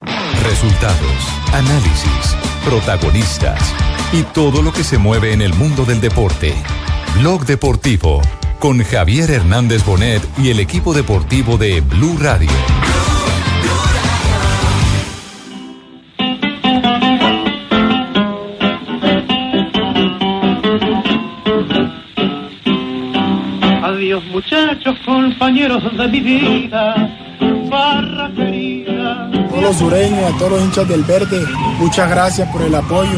Resultados, análisis, protagonistas y todo lo que se mueve en el mundo del deporte. Blog Deportivo con Javier Hernández Bonet y el equipo deportivo de Blue Radio. Adiós muchachos, compañeros de mi vida, barra querida. A todos los sureños, a todos los hinchas del verde, muchas gracias por el apoyo,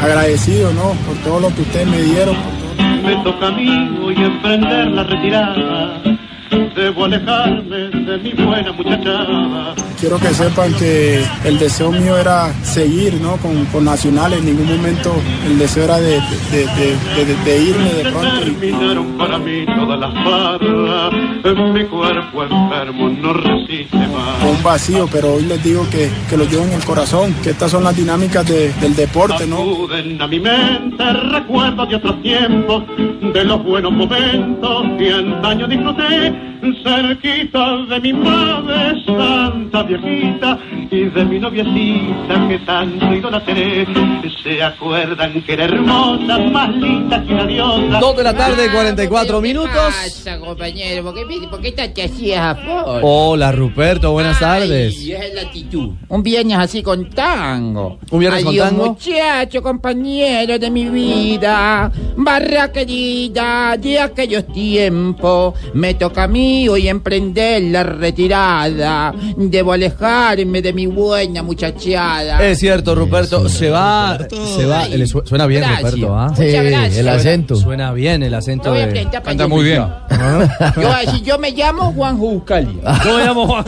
agradecido, ¿no?, por todo lo que ustedes me dieron. Me toca a mí hoy emprender la retirada, debo alejarme de mi buena muchachada. Quiero que sepan que el deseo mío era seguir, ¿no?, con Nacional. En ningún momento el deseo era de irme de pronto. Terminaron para mí todas las barras, mi cuerpo enfermo no resiste más. Fue un vacío, pero hoy les digo que lo llevo en el corazón, que estas son las dinámicas del deporte, ¿no? Acuden a mi mente recuerdos de otros tiempos, de los buenos momentos que antaño disfruté, cerquita de mi madre santa viejita y de mi noviecita que tanto idolatré. Se acuerdan que era hermosa, más linda que una diosa. 2 de la tarde, 44 minutos. ¿Qué pasa, compañero? ¿Por qué te hacías a por? Hola, Ruperto, buenas tardes. Y es la actitud. Un viernes así con tango. ¿Un viernes con tango? Adiós, muchacho, compañero de mi vida, barra querida de aquellos tiempos. Me toca a mí hoy emprender la retirada, debo alejarme de mi buena muchachada. Es cierto, Ruperto, sí, se va. Ay, suena bien, gracias, Ruperto, ¿ah? Sí, el acento. Suena bien el acento. Canta muy bien. Yo me llamo Juan Juscali. Yo me llamo Juan.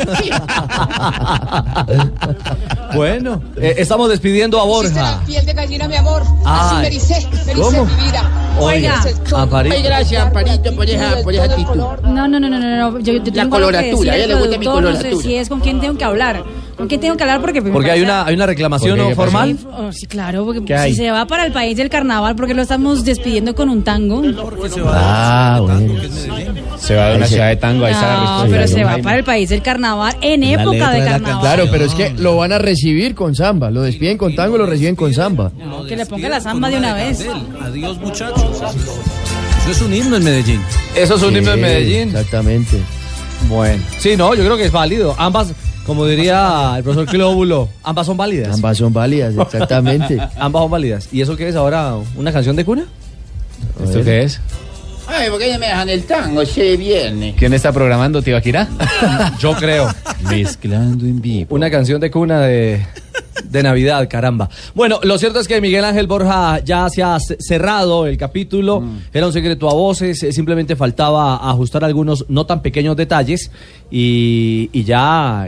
Bueno, estamos despidiendo a Borja. Piel de gallina, mi amor. Así me ericé mi vida. Oiga, Amparito. Gracias, Amparito, por esa actitud. No. Yo la coloratura, a ella le gusta mi coloratura. No sé si es con quién tengo que hablar. ¿Con quién tengo que hablar? Porque hay una reclamación no formal. Sí, claro, porque si se va para el país del carnaval, ¿por qué lo estamos despidiendo con un tango? Bueno. Se va de una ciudad de tango, ahí está la respuesta. No, pero se va para el país del carnaval en época de carnaval. Claro, pero es que lo van a recibir con samba. Lo despiden con tango, lo reciben con samba. No, que le ponga la samba de una vez. Adiós, muchachos. Eso es un himno en Medellín. Eso es un himno en Medellín. Exactamente. Bueno. Sí, no, yo creo que es válido. Ambas, como diría el profesor Clóbulo, ambas son válidas. Ambas son válidas, exactamente. Ambas son válidas. ¿Y eso qué es ahora? ¿Una canción de cuna? ¿Esto qué es? Ay, ¿por qué me dejan el tango? Che, viene. ¿Quién está programando, Tibaquirá? Yo creo. Mezclando en vivo. Una canción de cuna de Navidad, caramba. Bueno, lo cierto es que Miguel Ángel Borja ya se ha cerrado el capítulo. Era un secreto a voces, simplemente faltaba ajustar algunos no tan pequeños detalles y ya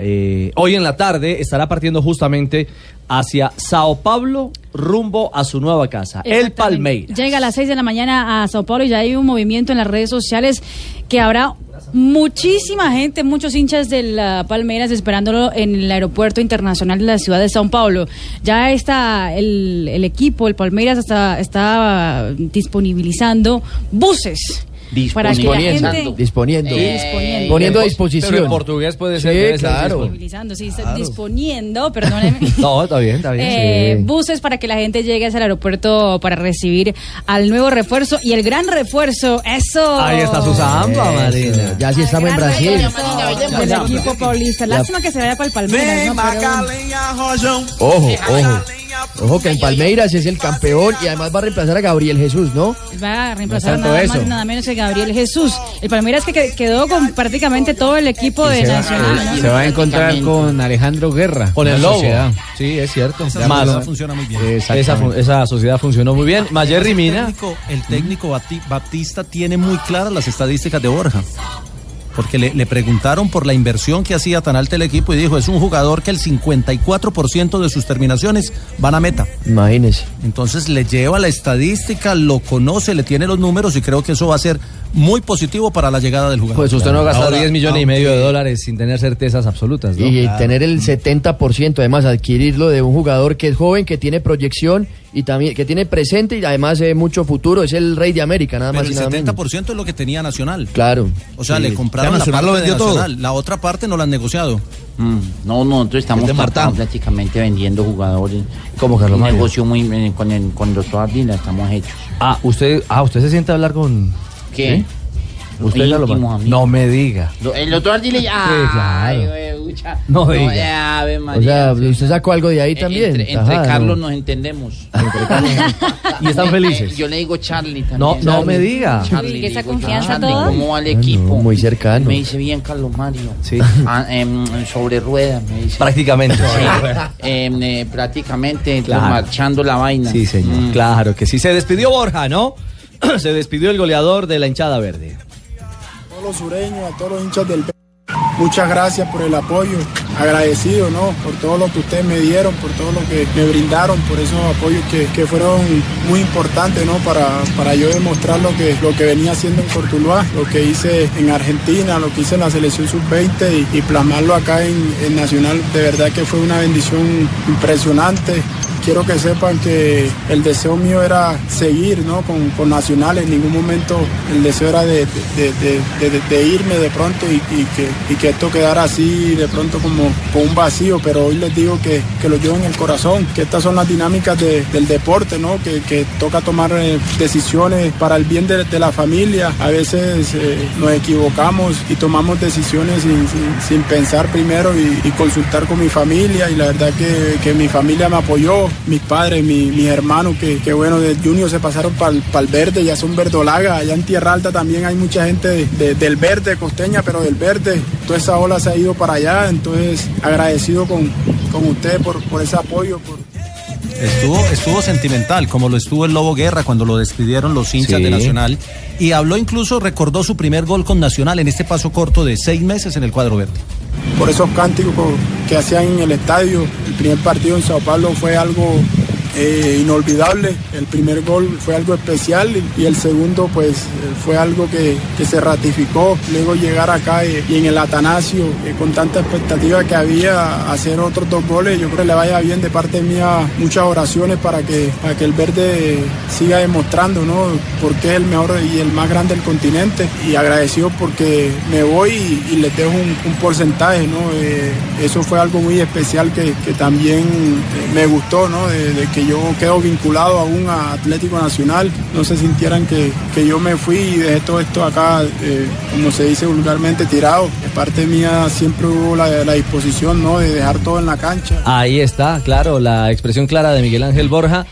hoy en la tarde estará partiendo justamente hacia Sao Paulo, rumbo a su nueva casa, el Palmeiras. Llega a las 6:00 a.m. a Sao Paulo y ya hay un movimiento en las redes sociales que habrá muchísima gente, muchos hinchas de la Palmeiras esperándolo en el aeropuerto internacional de la ciudad de São Paulo. Ya está el equipo, el Palmeiras está disponibilizando buses. Poniendo a disposición. Pero en portugués puede ser. Sí, claro. Disponiendo, perdóneme. No, está bien. Buses para que la gente llegue hacia el aeropuerto para recibir al nuevo refuerzo y el gran refuerzo. Eso. Ahí está su samba, Marina. Ya sí estamos en Brasil. El equipo paulista. Lástima que se vaya para el Palmeiras. ¿No? Pero... Ojo que en Palmeiras es el campeón y además va a reemplazar a Gabriel Jesús, ¿no? Va a reemplazar nada menos que Gabriel Jesús. El Palmeiras que quedó con prácticamente todo el equipo de Nacional, ¿no? Se va a encontrar con Alejandro Guerra. Con el Lobo. Sociedad. Sí, es cierto. Esa sociedad funciona muy bien. Esa sociedad funcionó muy bien. Mayerri Mina. El técnico Batista tiene muy claras las estadísticas de Borja. porque le preguntaron por la inversión que hacía tan alta el equipo y dijo, es un jugador que el 54% de sus terminaciones van a meta. Imagínese. Entonces le lleva la estadística, lo conoce, le tiene los números y creo que eso va a ser muy positivo para la llegada del jugador. Pues usted no ha gastado ahora 10 millones y medio de dólares sin tener certezas absolutas, ¿no? Y tener el 70%, además adquirirlo de un jugador que es joven, que tiene proyección y también que tiene presente y además mucho futuro, es el rey de América, nada pero más y nada menos. El 70% es lo que tenía Nacional. Claro. O sea, sí, le compraron la parte de Nacional, la otra parte no la han negociado. No, nosotros estamos prácticamente vendiendo jugadores. Como Carlos Mario. Un negocio muy con los Toardina estamos hechos. Usted se siente a hablar con ¿qué? ¿Sí? Usted ya lo no me diga. El otro dile ya. Sí, claro. No diga. Ave María, o sea, usted sacó algo de ahí también. Entre Carlos nos entendemos. Y están felices. Yo le digo Charlie también. No me diga. Charlie, esa confianza toda. ¿Cómo va el equipo? Muy cercano. Me dice bien Carlos Mario. Sí. Sobre ruedas, me dice. Prácticamente. Sí. Prácticamente claro. Marchando la vaina. Sí, señor. Claro que sí. Se despidió Borja, ¿no? Se despidió el goleador de la hinchada verde. A todos los sureños, a todos los hinchas del... Muchas gracias por el apoyo, agradecido, ¿no? Por todo lo que ustedes me dieron, por todo lo que me brindaron, por esos apoyos que fueron muy importantes, ¿no? Para yo demostrar lo que venía haciendo en Cortuluá, lo que hice en Argentina, lo que hice en la selección sub-20 y plasmarlo acá en Nacional. De verdad que fue una bendición impresionante. Quiero que sepan que el deseo mío era seguir, ¿no? con Nacional. En ningún momento el deseo era de irme de pronto y que esto quedara así de pronto como un vacío, pero hoy les digo que lo llevo en el corazón, que estas son las dinámicas del deporte, ¿no? Que toca tomar decisiones para el bien de la familia. A veces nos equivocamos y tomamos decisiones sin pensar primero y consultar con mi familia, y la verdad que mi familia me apoyó. Mis padres, mis hermanos, que bueno, de Junior se pasaron para el verde, ya son verdolaga. Allá en Tierra Alta también hay mucha gente del verde, costeña, pero del verde. Toda esa ola se ha ido para allá, entonces agradecido con ustedes por ese apoyo. Estuvo sentimental, como lo estuvo el Lobo Guerra cuando lo despidieron los hinchas de Nacional. Y habló, incluso recordó su primer gol con Nacional en este paso corto de 6 meses en el cuadro verde. Por esos cánticos que hacían en el estadio, el primer partido en São Paulo fue algo inolvidable, el primer gol fue algo especial y el segundo pues fue algo que se ratificó. Luego llegar acá y en el Atanasio con tanta expectativa que había, hacer otros 2 goles, yo creo que le vaya bien. De parte mía, muchas oraciones para que el verde siga demostrando, ¿no? Porque es el mejor y el más grande del continente, y agradecido porque me voy y les dejo un porcentaje, ¿no? Eso fue algo muy especial que también me gustó, ¿no? De que yo quedo vinculado aún a Atlético Nacional. No se sintieran que yo me fui y dejé todo esto acá, como se dice vulgarmente, tirado. De parte mía siempre hubo la disposición, ¿no? De dejar todo en la cancha. Ahí está, claro, la expresión clara de Miguel Ángel Borja.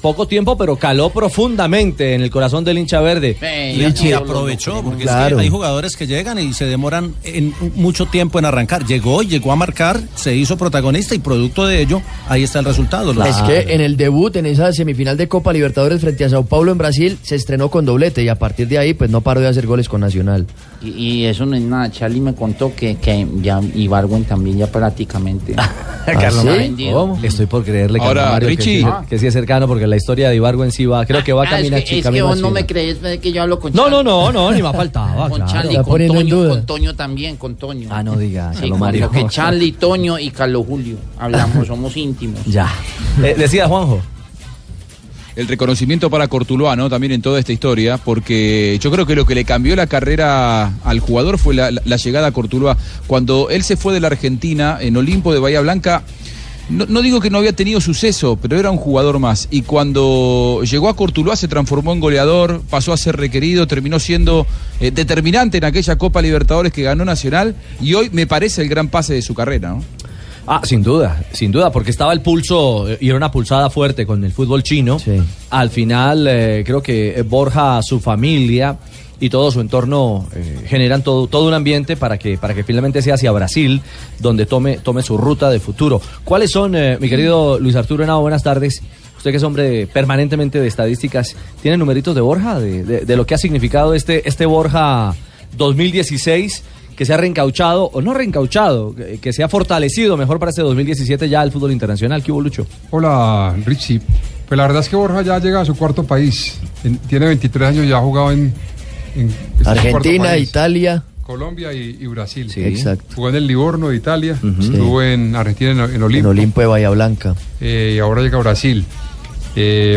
Poco tiempo, pero caló profundamente en el corazón del hincha verde. Y aprovechó, porque claro. Es que hay jugadores que llegan y se demoran mucho tiempo en arrancar. Llegó a marcar, se hizo protagonista y producto de ello, ahí está el resultado. Claro. Es que en el debut, en esa semifinal de Copa Libertadores frente a São Paulo en Brasil, se estrenó con doblete y a partir de ahí, pues no paró de hacer goles con Nacional. Y eso no es nada. Charlie me contó que ya Ibargüen también ya prácticamente. Carlos, ¿sí? Estoy por creerle que ahora, Mario, Richie, que sí es cercano, porque la historia de Ibargüen sí va, creo que va a caminar. Es que vos no me crees, es que yo hablo con Charlie. No, ni más faltaba. Con claro. Charlie, con Toño también, con Toño. Ah, no diga, sí, Carlos Mario. Que Charlie, Toño y Carlos Julio hablamos, somos íntimos. Ya. Decía Juanjo. El reconocimiento para Cortuluá, ¿no? También en toda esta historia, porque yo creo que lo que le cambió la carrera al jugador fue la llegada a Cortuluá. Cuando él se fue de la Argentina, en Olimpo de Bahía Blanca, no digo que no había tenido suceso, pero era un jugador más. Y cuando llegó a Cortuluá se transformó en goleador, pasó a ser requerido, terminó siendo determinante en aquella Copa Libertadores que ganó Nacional, y hoy me parece el gran pase de su carrera, ¿no? Ah, sin duda, porque estaba el pulso y era una pulsada fuerte con el fútbol chino. Sí. Al final creo que Borja, su familia y todo su entorno generan todo un ambiente para que finalmente sea hacia Brasil, donde tome su ruta de futuro. ¿Cuáles son, mi querido Luis Arturo Henao, buenas tardes? Usted que es hombre permanentemente de estadísticas, ¿tiene numeritos de Borja? De lo que ha significado este Borja 2016 que se ha reencauchado, o no reencauchado, que se ha fortalecido mejor para este 2017 ya el fútbol internacional. ¿Qué hubo, Lucho? Hola, Richie. Pues la verdad es que Borja ya llega a su cuarto país. Tiene 23 años, ya ha jugado en Argentina, Italia, Colombia y Brasil. Sí, exacto. Jugó en el Livorno de Italia, estuvo en Argentina, en Olimpo. En Olimpo de Bahía Blanca. Y ahora llega a Brasil.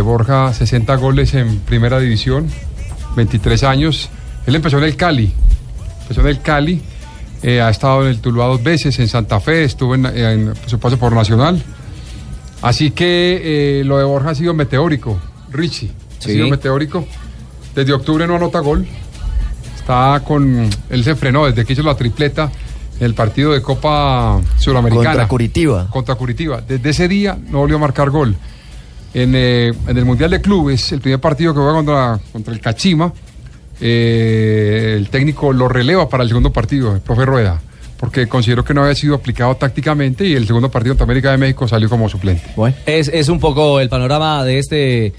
Borja, 60 goles en primera división, 23 años. Él empezó en el Cali. Ha estado en el Tuluá 2 veces, en Santa Fe, estuvo en su paso por Nacional. Así que lo de Borja ha sido meteórico, Richie. Sí. Ha sido meteórico. Desde octubre no anota gol. Él se frenó desde que hizo la tripleta en el partido de Copa Suramericana. Contra Curitiba. Desde ese día no volvió a marcar gol. En el Mundial de Clubes, el primer partido que juega contra el Cachima, el técnico lo releva para el segundo partido, el profe Rueda, porque consideró que no había sido aplicado tácticamente, y el segundo partido ante América de México salió como suplente. Bueno, es un poco el panorama de este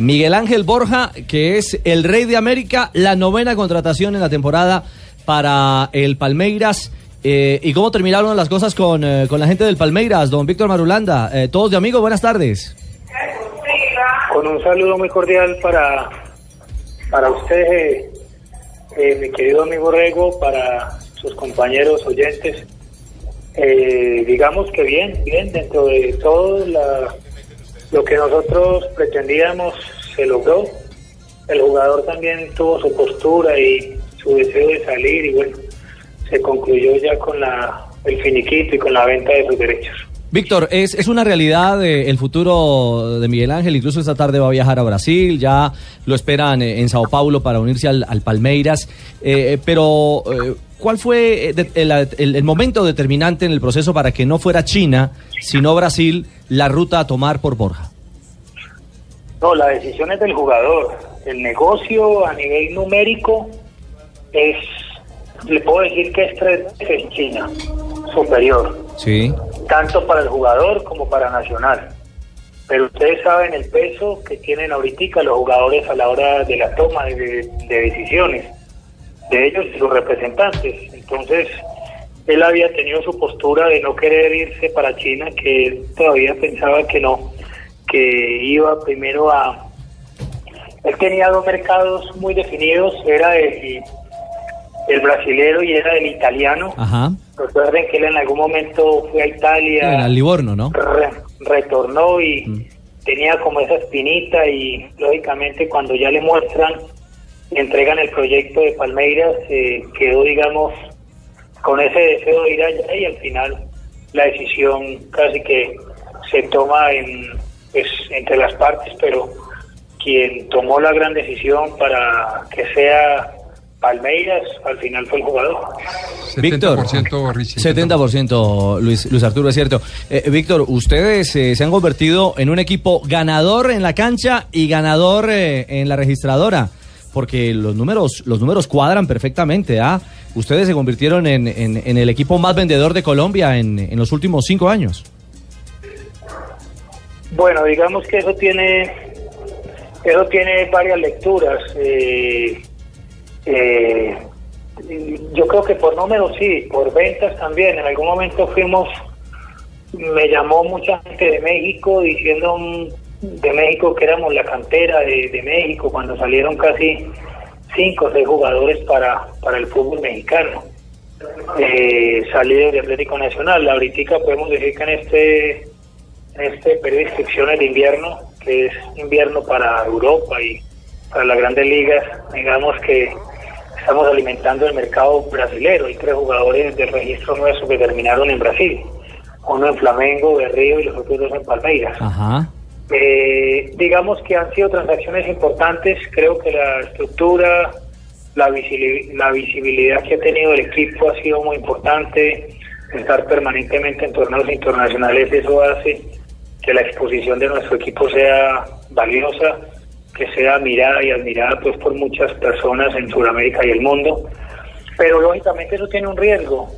Miguel Ángel Borja, que es el rey de América, la 9ª contratación en la temporada para el Palmeiras. ¿Y cómo terminaron las cosas con la gente del Palmeiras, don Víctor Marulanda? Todos de amigos, buenas tardes. Con un saludo muy cordial para usted, mi querido amigo Rego, para sus compañeros oyentes. Digamos que bien, dentro de todo lo que nosotros pretendíamos se logró. El jugador también tuvo su postura y su deseo de salir, y bueno, se concluyó ya con el finiquito y con la venta de sus derechos. Víctor, es una realidad el futuro de Miguel Ángel. Incluso esta tarde va a viajar a Brasil, ya lo esperan en São Paulo para unirse al Palmeiras. Pero ¿cuál fue el momento determinante en el proceso para que no fuera China, sino Brasil, la ruta a tomar por Borja? No, la decisión es del jugador. El negocio a nivel numérico le puedo decir que es 3 veces China superior. Sí. Tanto para el jugador como para Nacional. Pero ustedes saben el peso que tienen ahorita los jugadores a la hora de la toma de decisiones, de ellos y sus representantes. Entonces, él había tenido su postura de no querer irse para China, que él todavía pensaba que no, que iba primero a... Él tenía 2 mercados muy definidos, era el brasilero y era el italiano. Ajá. Recuerden que él en algún momento fue a Italia, era el Livorno, ¿no? Retornó y tenía como esa espinita, y lógicamente cuando ya le muestran y entregan el proyecto de Palmeiras, quedó, digamos, con ese deseo de ir allá, y al final la decisión casi que se toma entre las partes, pero quien tomó la gran decisión para que sea Palmeiras al final fue el jugador. Víctor, 70%, Luis Arturo, es cierto. Víctor, ustedes se han convertido en un equipo ganador en la cancha y ganador en la registradora, porque los números cuadran perfectamente. Ustedes se convirtieron en el equipo más vendedor de Colombia en los últimos 5 años. Bueno, digamos que eso tiene varias lecturas. Yo creo que por números sí, por ventas también. En algún momento me llamó mucha gente de México diciendo de México que éramos la cantera de México, cuando salieron casi 5 o 6 jugadores para el fútbol mexicano. Salí del Atlético Nacional. Ahorita podemos decir que en este periodo de inscripciones de invierno, que es invierno para Europa y para las grandes ligas, digamos que estamos alimentando el mercado brasilero. Hay 3 jugadores del registro nuestro que terminaron en Brasil, uno en Flamengo de Río y los otros 2 en Palmeiras. Ajá. Digamos que han sido transacciones importantes. Creo que la estructura, la visibilidad que ha tenido el equipo ha sido muy importante. Estar permanentemente en torneos internacionales, eso hace que la exposición de nuestro equipo sea valiosa, que sea mirada y admirada pues por muchas personas en Sudamérica y el mundo. Pero lógicamente eso tiene un riesgo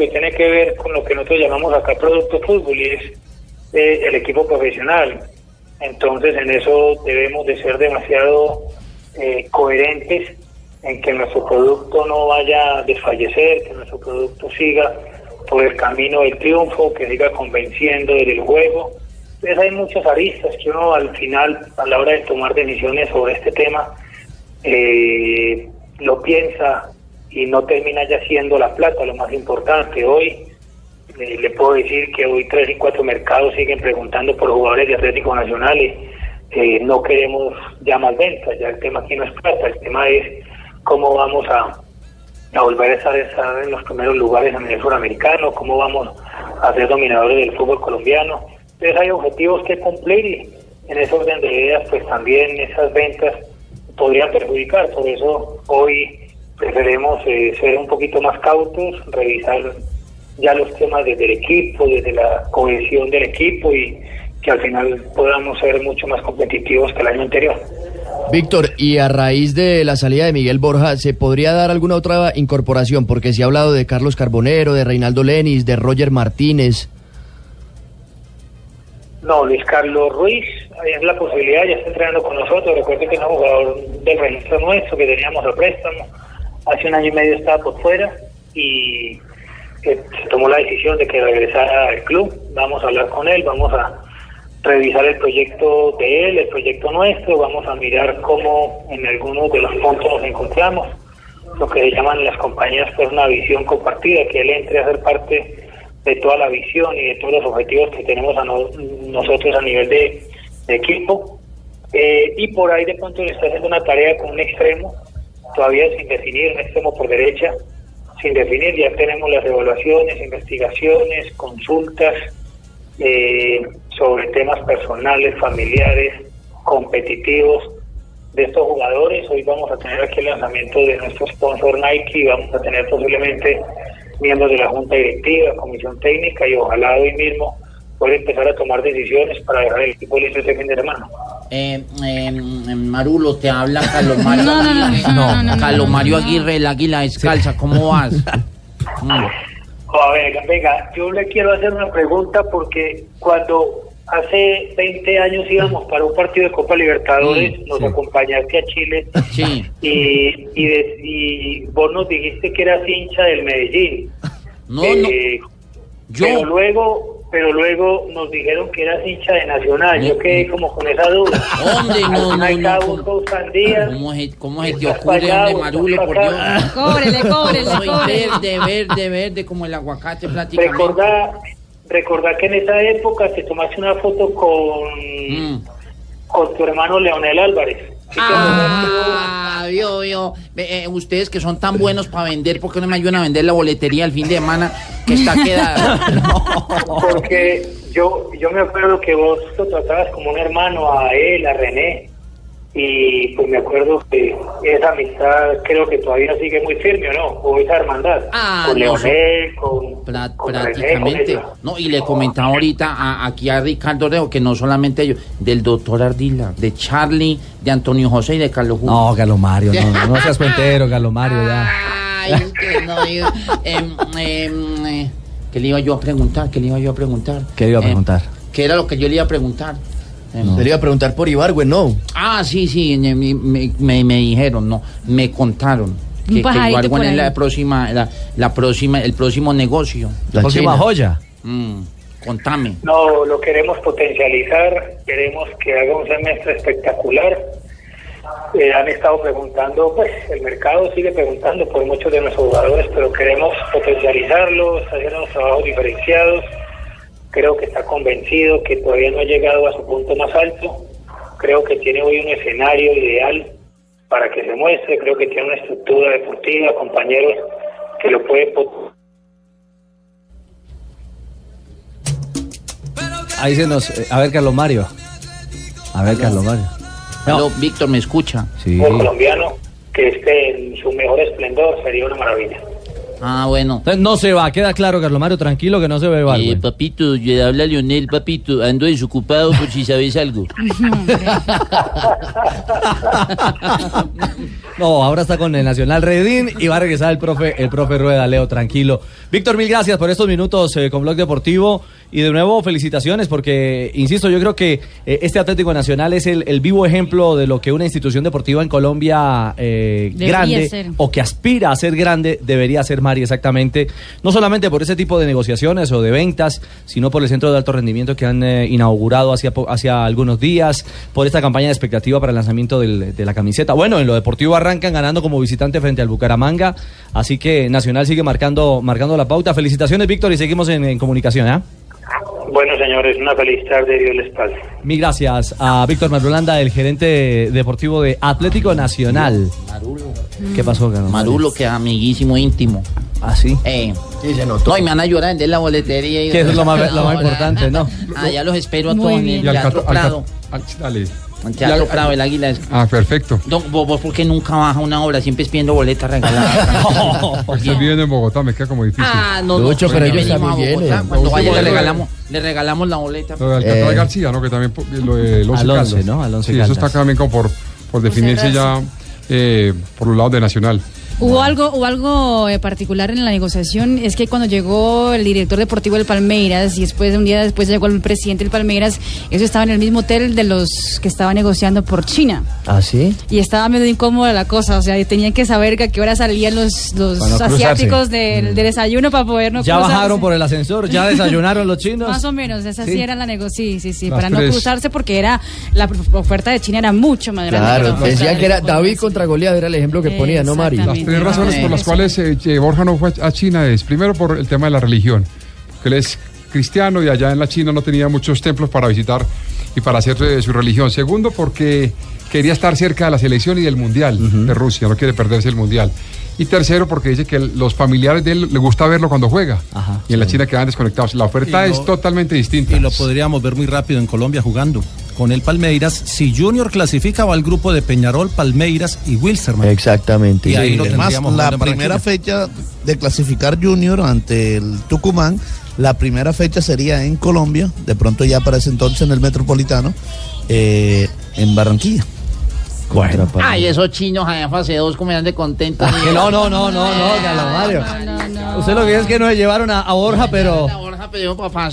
que tiene que ver con lo que nosotros llamamos acá producto fútbol, y es el equipo profesional. Entonces en eso debemos de ser demasiado coherentes en que nuestro producto no vaya a desfallecer, que nuestro producto siga por el camino del triunfo, que siga convenciendo desde el juego. Entonces hay muchas aristas que uno al final, a la hora de tomar decisiones sobre este tema, lo piensa y no termina ya siendo la plata lo más importante. Hoy le puedo decir que hoy 3 y 4 mercados siguen preguntando por jugadores de Atlético Nacional. No queremos ya más ventas, ya el tema aquí no es plata, el tema es cómo vamos a volver a estar en los primeros lugares a nivel suramericano, cómo vamos a ser dominadores del fútbol colombiano. Entonces hay objetivos que cumplir y en ese orden de ideas pues también esas ventas podrían perjudicar, por eso hoy preferemos ser un poquito más cautos, revisar ya los temas desde el equipo, desde la cohesión del equipo y que al final podamos ser mucho más competitivos que el año anterior. Víctor, y a raíz de la salida de Miguel Borja, ¿se podría dar alguna otra incorporación? Porque se ha hablado de Carlos Carbonero, de Reinaldo Lenis, de Roger Martínez. No, Luis Carlos Ruiz, ahí es la posibilidad, ya está entrenando con nosotros. Recuerdo que es un jugador del registro nuestro que teníamos a préstamo. Hace 1 año y medio estaba por fuera y se tomó la decisión de que regresara al club. Vamos a hablar con él, vamos a revisar el proyecto de él, el proyecto nuestro, vamos a mirar cómo en algunos de los puntos nos encontramos, lo que se llaman las compañías pues una visión compartida, que él entre a ser parte de toda la visión y de todos los objetivos que tenemos a nosotros a nivel de equipo, y por ahí de pronto se está haciendo una tarea con un extremo, todavía sin definir, un extremo por derecha, sin definir, ya tenemos las evaluaciones, investigaciones, consultas, sobre temas personales, familiares, competitivos de estos jugadores. Hoy vamos a tener aquí el lanzamiento de nuestro sponsor Nike y vamos a tener posiblemente miembros de la junta directiva, comisión técnica y ojalá hoy mismo poder empezar a tomar decisiones para dejar el equipo listo este fin de semana. Marulo, te habla Calomario Aguirre. No, Calomario Aguirre, el águila descalza, ¿cómo vas? A ver, venga, yo le quiero hacer una pregunta porque cuando hace 20 años íbamos para un partido de Copa Libertadores, nos acompañaste a Chile y vos nos dijiste que eras hincha del Medellín. No. Pero luego nos dijeron que eras hincha de Nacional. Yo quedé como con esa duda. ¿Dónde? ¿Cómo se te ocurre, hombre, Marulo? Por Dios. Cóbrele. Soy verde, como el aguacate prácticamente. Recordá que en esa época te tomaste una foto con tu hermano Leonel Álvarez. Vio. Ustedes que son tan buenos para vender, ¿por qué no me ayudan a vender la boletería el fin de semana que está quedada? Porque yo me acuerdo que vos lo tratabas como un hermano a él, a René, y pues me acuerdo que esa amistad creo que todavía sigue muy firme, ¿o no? O esa hermandad con Leonel, con prácticamente René, no, y le comentaba ahorita aquí a Ricardo Reo que no solamente ellos, del doctor Ardila, de Charlie, de Antonio José y de Carlos Julio. No, Galomario, no seas puentero, Galomario, ya. Ay, no, yo, ¿Qué le iba yo a preguntar? ¿Qué le iba a preguntar? ¿Qué era lo que yo le iba a preguntar? No. Te iba a preguntar por Ibargüen, ¿no? Sí, me dijeron, no, me contaron que Ibargüen es el próximo negocio. La próxima joya. Contame. No, lo queremos potencializar, queremos que haga un semestre espectacular. Han estado preguntando, pues el mercado sigue preguntando por muchos de nuestros jugadores, pero queremos potencializarlos, hacer unos trabajos diferenciados. Creo que está convencido que todavía no ha llegado a su punto más alto. Creo que tiene hoy un escenario ideal para que se muestre. Creo que tiene una estructura deportiva, compañeros, que lo puede... Ahí se nos... A ver, Carlos Mario. No, Víctor, ¿me escucha? Sí. Un colombiano que esté en su mejor esplendor sería una maravilla. Ah, bueno. Entonces no se va, queda claro, Carlos Mario, tranquilo que no se ve Ibargüen. Papito, yo habla Lionel, papito, ando desocupado por si sabes algo. No, ahora está con el Nacional Redín y va a regresar el profe Rueda, Leo, tranquilo. Víctor, mil gracias por estos minutos con Blog Deportivo. Y de nuevo, felicitaciones porque, insisto, yo creo que este Atlético Nacional es el vivo ejemplo de lo que una institución deportiva en Colombia grande ser, o que aspira a ser grande, debería ser, Mari, exactamente. No solamente por ese tipo de negociaciones o de ventas, sino por el centro de alto rendimiento que han inaugurado hacia algunos días, por esta campaña de expectativa para el lanzamiento de la camiseta. Bueno, en lo deportivo arrancan ganando como visitante frente al Bucaramanga, así que Nacional sigue marcando la pauta. Felicitaciones, Víctor, y seguimos en comunicación, ¿ah? Bueno, señores, una feliz tarde y el espacio. Mil gracias a Víctor Marulanda, el gerente deportivo de Atlético Nacional. Marulo. ¿Qué pasó, Carlos? Marulo, que es amiguísimo íntimo. ¿Ah, sí? Sí, se notó. No, y me van a llorar en la boletería. Que es lo más importante, ¿no? Ya los espero a todos en el Teatro Prado. Dale. Teatro Prado, el Águila. Ah, perfecto. ¿Vos por qué nunca baja una obra? Siempre es pidiendo boletas regaladas. Estoy viviendo en Bogotá, me queda como difícil. Ah, no, Lucho, pero yo venimos a Bogotá. Cuando vaya le regalamos la boleta. Lo de Alcántara García, ¿no? Que también lo de los Caldas. Once, ¿no? Al Once Caldas. Sí, eso está también como por definirse ya por los lados de Nacional. Hubo algo particular en la negociación, es que cuando llegó el director deportivo del Palmeiras y después un día después llegó el presidente del Palmeiras, ellos estaban en el mismo hotel de los que estaban negociando por China. ¿Ah, sí? Y estaba medio incómoda la cosa, o sea, tenían que saber que a qué hora salían los asiáticos del desayuno para poder no cruzarse. Ya bajaron por el ascensor, ya desayunaron los chinos. Más o menos, esa sí era la negociación, sí, las para tres. No cruzarse porque era la oferta de China era mucho más grande. Claro, que decían que era David contra Goliat, era el ejemplo que ponía, ¿no, Mari? Tres razones por las cuales Borja no fue a China es, primero, por el tema de la religión, que él es cristiano y allá en la China no tenía muchos templos para visitar y para hacer su religión. Segundo, porque quería estar cerca de la selección y del Mundial de Rusia, no quiere perderse el Mundial. Y tercero, porque dice que los familiares de él le gusta verlo cuando juega. Ajá, y en la China quedan desconectados. La oferta es totalmente distinta. Y lo podríamos ver muy rápido en Colombia jugando con el Palmeiras. Si Junior clasifica, va al grupo de Peñarol, Palmeiras y Wilstermann. Exactamente. Y ahí además, la primera fecha de clasificar Junior ante el Tucumán, la primera fecha sería en Colombia, de pronto ya para ese entonces en el Metropolitano, en Barranquilla. Bueno. Ay, esos chinos allá en fase 2 como eran de contentos. No, Calamario. Usted lo que es que nos llevaron a Borja, pero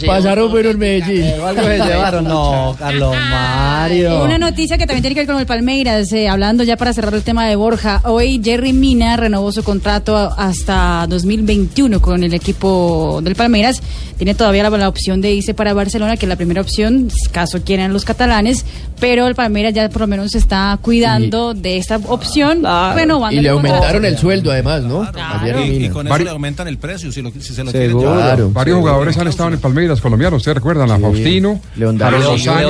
pasaron por el Medellín. Algo se llevaron. No, Carlos Mario. Una noticia que también tiene que ver con el Palmeiras, hablando ya para cerrar el tema de Borja. Hoy Jerry Mina renovó su contrato hasta 2021 con el equipo del Palmeiras. Tiene todavía la opción de irse para Barcelona, que es la primera opción, caso quieran los catalanes, pero el Palmeiras ya por lo menos se está cuidando de esta opción, renovando. Y le aumentaron el sueldo además, ¿no? Claro. Y con eso le aumentan el precio si se lo quieren llevar. Varios jugadores han estado en el Palmeiras colombiano, ustedes recuerdan, a Faustino, León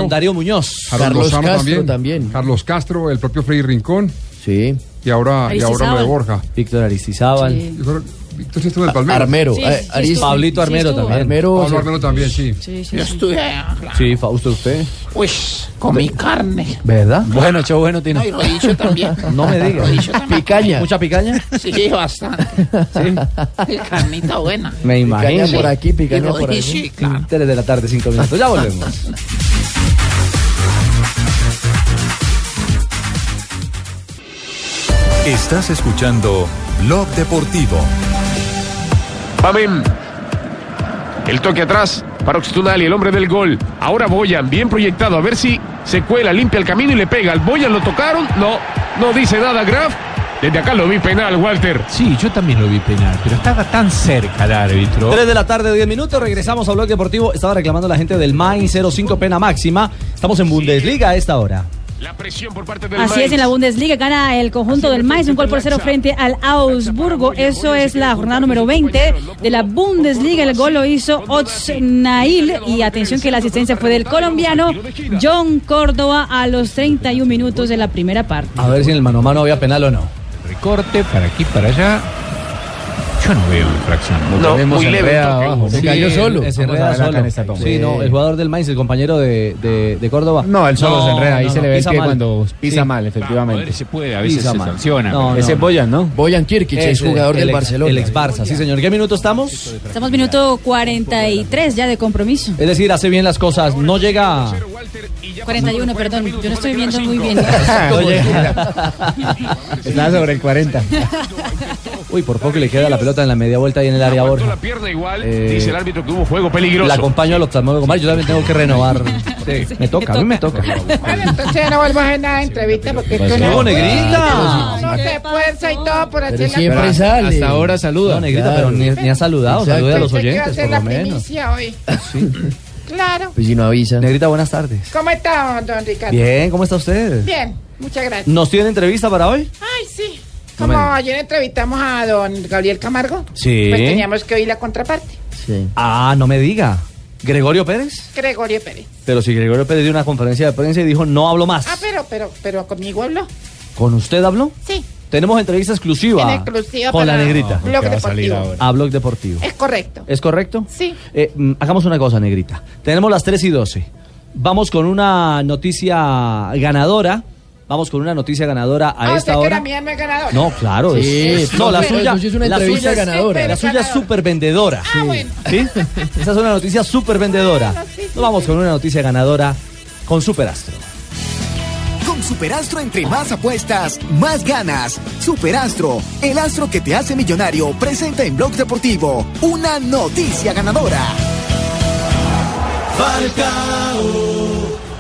Darío Muñoz, Carlos Lozano también, Carlos Castro, el propio Freddy Rincón, sí, y ahora lo de Borja. Víctor Aristizábal. Sí. Víctor estuvo en el Palmeiras. Armero. Sí, Pablito Armero también. Pablo Armero también, sí. Sí. Yo estuve. Sí, Fausto, usted. Uy, comí carne. ¿Verdad? Bueno, chau, bueno, tiene. No, y rodillo también. No me digas. Picaña. ¿Mucha picaña? Sí, bastante. Sí. Carnita buena. Me imagino. Picaña por aquí, picaña por allí. Sí, claro. 3 de la tarde, 5 minutos. Ya volvemos. Estás escuchando Blog Deportivo. Pavem, el toque atrás para Oxtunali, el hombre del gol. Ahora Bojan, bien proyectado, a ver si se cuela, limpia el camino y le pega. Al Bojan lo tocaron, no dice nada Graf. Desde acá lo vi penal, Walter. Sí, yo también lo vi penal, pero estaba tan cerca el árbitro. 3 de la tarde, 10 minutos, regresamos a Blog Deportivo. Estaba reclamando la gente del Mainz, 0-5 pena máxima. Estamos en Bundesliga a esta hora. La presión por parte del Mainz. Así es, en la Bundesliga gana el conjunto del Mainz, 1-0 frente al Augsburgo. Eso es la jornada número 20 de la Bundesliga. El gol lo hizo Otsnail y atención que la asistencia fue del colombiano Jhon Córdoba a los 31 minutos de la primera parte. A ver si en el mano a mano había penal o no. Recorte para aquí, para allá. Yo no veo infracción. Muy leve. Se cayó solo. Se enreda solo. Sí, no, el jugador del Mainz, el compañero de Córdoba. No, él solo se enreda. Ahí se le ve que cuando pisa mal, efectivamente. Se puede, a veces se sanciona. Ese es Bojan, ¿no? Bojan Krkić, es jugador del Barcelona. El ex Barça, sí, señor. ¿Qué minuto estamos? Estamos minuto 43 ya de compromiso. Es decir, hace bien las cosas. No llega... 41, perdón. Yo no estoy viendo muy bien. Está sobre el 40. Uy, por poco le queda la pelota en la media vuelta y en el área Borja. La pierde igual, dice el árbitro que hubo juego peligroso. La acompaño al oftalmólogo. Yo también tengo que renovar. Sí, me toca. Bueno, entonces no vuelvo a hacer nada de entrevista porque esto no. No, Negrita. No se fuerza y todo por hacer la pero sale. Hasta ahora saluda. No, Negrita, claro. Pero ni ha saludado. Saluda a los oyentes, por lo menos. Hoy. Sí. Claro. Pues si no avisa. Negrita, buenas tardes. ¿Cómo está, don Ricardo? Bien, ¿cómo está usted? Bien, muchas gracias. ¿Nos tiene entrevista para hoy? Ay, sí. Como ayer entrevistamos a don Gabriel Camargo, sí. Pues teníamos que oír la contraparte. Sí. Ah, no me diga. ¿Gregorio Pérez? Gregorio Pérez. Pero si Gregorio Pérez dio una conferencia de prensa y dijo, no hablo más. Ah, pero conmigo habló. ¿Con usted habló? Sí. Tenemos entrevista exclusiva con la Negrita. Blog Deportivo. A Blog Deportivo. Es correcto. ¿Es correcto? Sí. Hagamos una cosa, Negrita. Tenemos las 3:12. Vamos con una noticia ganadora. Vamos con una noticia ganadora a esta hora. Que la mía no es ganadora. No, claro. Sí, no, la suya es una entrevista ganadora. La suya es súper vendedora. Ah, bueno. ¿Sí? Esa es una noticia súper vendedora. Bueno, sí, no, vamos con una noticia ganadora con Superastro. Con Superastro, entre más apuestas, más ganas. Superastro, el astro que te hace millonario, presenta en Blog Deportivo una noticia ganadora. Falcao,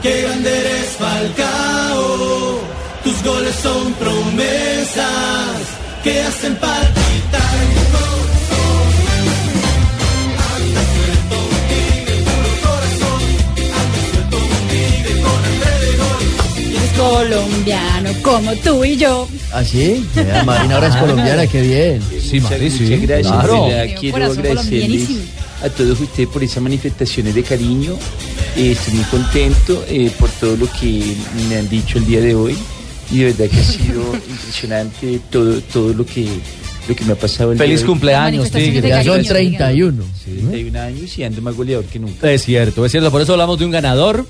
qué grande eres, Falcao. Tus goles son promesas que hacen palpitar mi corazón. Antes suelto un tigre, puro corazón. Antes suelto un tigre con hambre de gol. Y es colombiano como tú y yo. ¿Ah, sí? Marina ahora es colombiana, qué bien. Sí, Marina, sí. Muchas gracias. Claro. Quiero agradecerles a todos ustedes por esas manifestaciones de cariño. Estoy muy contento por todo lo que me han dicho el día de hoy. Y de verdad que ha sido impresionante todo lo que me ha pasado el día. Feliz cumpleaños, Tigre. Ya son 31. Sí, 31 años y ando más goleador que nunca. Es cierto. Por eso hablamos de un ganador.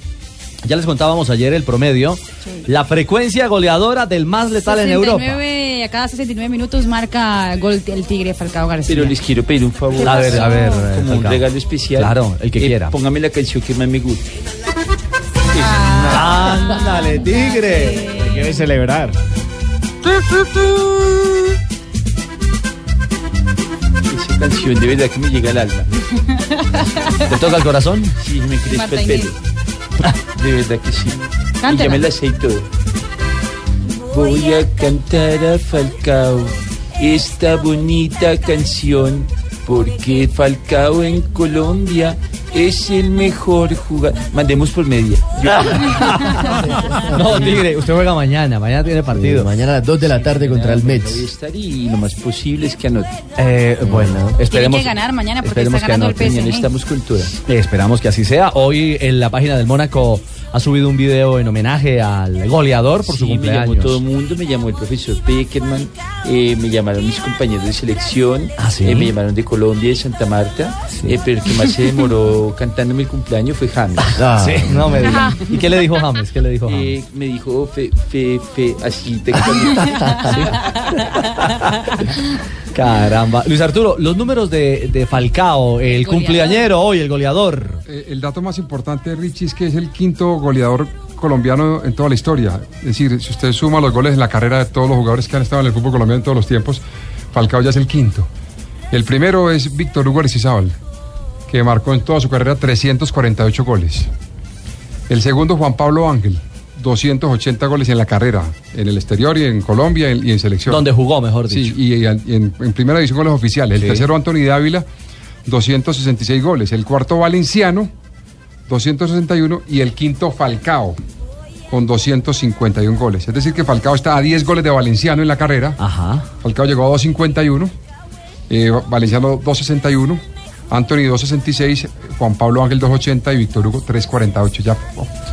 Ya les contábamos ayer el promedio. Sí. La frecuencia goleadora del más letal en Europa. A cada 69 minutos marca gol el Tigre Falcao García. Pero les quiero pedir un favor. A ver. Como un regalo especial. Claro, el que quiera. Póngame la canción que más me gusta. Ándale, Tigre. Debe celebrar. Esa canción de verdad que me llega al alma. ¿Te toca el corazón? Sí, me crispa el pelo. De verdad que sí. Cántela. Y ya me la sé y todo. Voy a cantar a Falcao esta bonita canción, porque Falcao en Colombia es el mejor jugador. Mandemos por media. No, Tigre, usted juega mañana tiene partido. Sí, mañana a las 2 de la tarde contra el Mets. Voy a estar y lo más posible es que anote. Bueno, esperemos. Tiene que ganar mañana porque está ganando el PSG. Mañana estamos cultura. Esperamos que así sea. Hoy en la página del Mónaco ha subido un video en homenaje al goleador por su cumpleaños. Me llamó todo el mundo, me llamó el profesor Peckerman, me llamaron mis compañeros de selección, me llamaron de Colombia, de Santa Marta, pero el que más se demoró cantándome el cumpleaños fue James. No me digas. ¿Y qué le dijo James? Me dijo fe así textualmente. Caramba. Luis Arturo, los números de Falcao, el cumpleañero hoy, el goleador. El dato más importante, Richie, es que es el quinto goleador colombiano en toda la historia. Es decir, si usted suma los goles en la carrera de todos los jugadores que han estado en el fútbol colombiano en todos los tiempos, Falcao ya es el quinto. El primero es Víctor Hugo Aristizábal, que marcó en toda su carrera 348 goles. El segundo, Juan Pablo Ángel, 280 goles en la carrera, en el exterior y en Colombia y en selección. Donde jugó, mejor dicho. Sí, y en primera división goles oficiales. El tercero, Anthony Dávila, 266 goles. El cuarto, Valenciano, 261, y el quinto, Falcao, con 251 goles. Es decir que Falcao está a 10 goles de Valenciano en la carrera. Ajá. Falcao llegó a 251, Valenciano 261, Anthony 266, Juan Pablo Ángel 280 y Víctor Hugo 348. Ya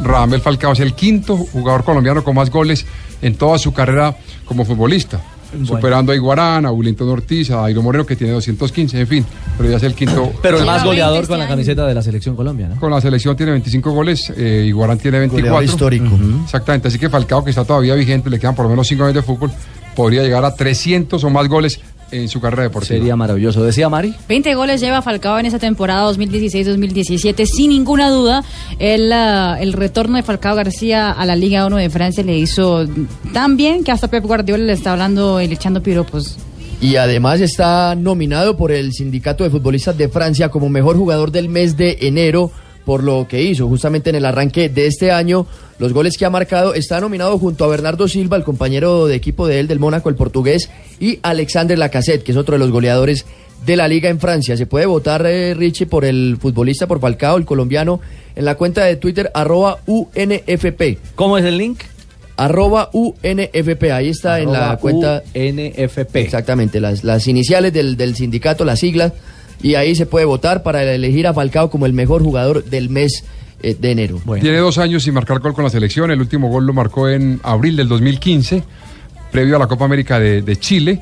Radamel Falcao es el quinto jugador colombiano con más goles en toda su carrera como futbolista. Bueno. Superando a Iguarán, a Willington Ortiz, a Dairo Moreno, que tiene 215, en fin, pero ya es el quinto. Pero el más goleador con la camiseta de la selección Colombia, ¿no? Con la selección tiene 25 goles, Iguarán tiene 24. Goleador histórico. Uh-huh. Exactamente, así que Falcao, que está todavía vigente, le quedan por lo menos 5 años de fútbol, podría llegar a 300 o más goles en su carrera deportiva. Sería maravilloso, decía Mari. 20 goles lleva Falcao en esa temporada 2016-2017, sin ninguna duda. El retorno de Falcao García a la Liga 1 de Francia le hizo tan bien que hasta Pep Guardiola le está hablando y le echando piropos. Y además está nominado por el Sindicato de Futbolistas de Francia como mejor jugador del mes de enero por lo que hizo justamente en el arranque de este año. Los goles que ha marcado, está nominado junto a Bernardo Silva, el compañero de equipo de él del Mónaco, el portugués, y Alexandre Lacazette, que es otro de los goleadores de la Liga en Francia. Se puede votar, Richie, por el futbolista, por Falcao, el colombiano, en la cuenta de Twitter, @UNFP. ¿Cómo es el link? @UNFP, ahí está en la cuenta. UNFP. Exactamente, las iniciales del sindicato, las siglas. Y ahí se puede votar para elegir a Falcao como el mejor jugador del mes de enero. Bueno. Tiene 2 años sin marcar gol con la selección. El último gol lo marcó en abril del 2015, previo a la Copa América de Chile,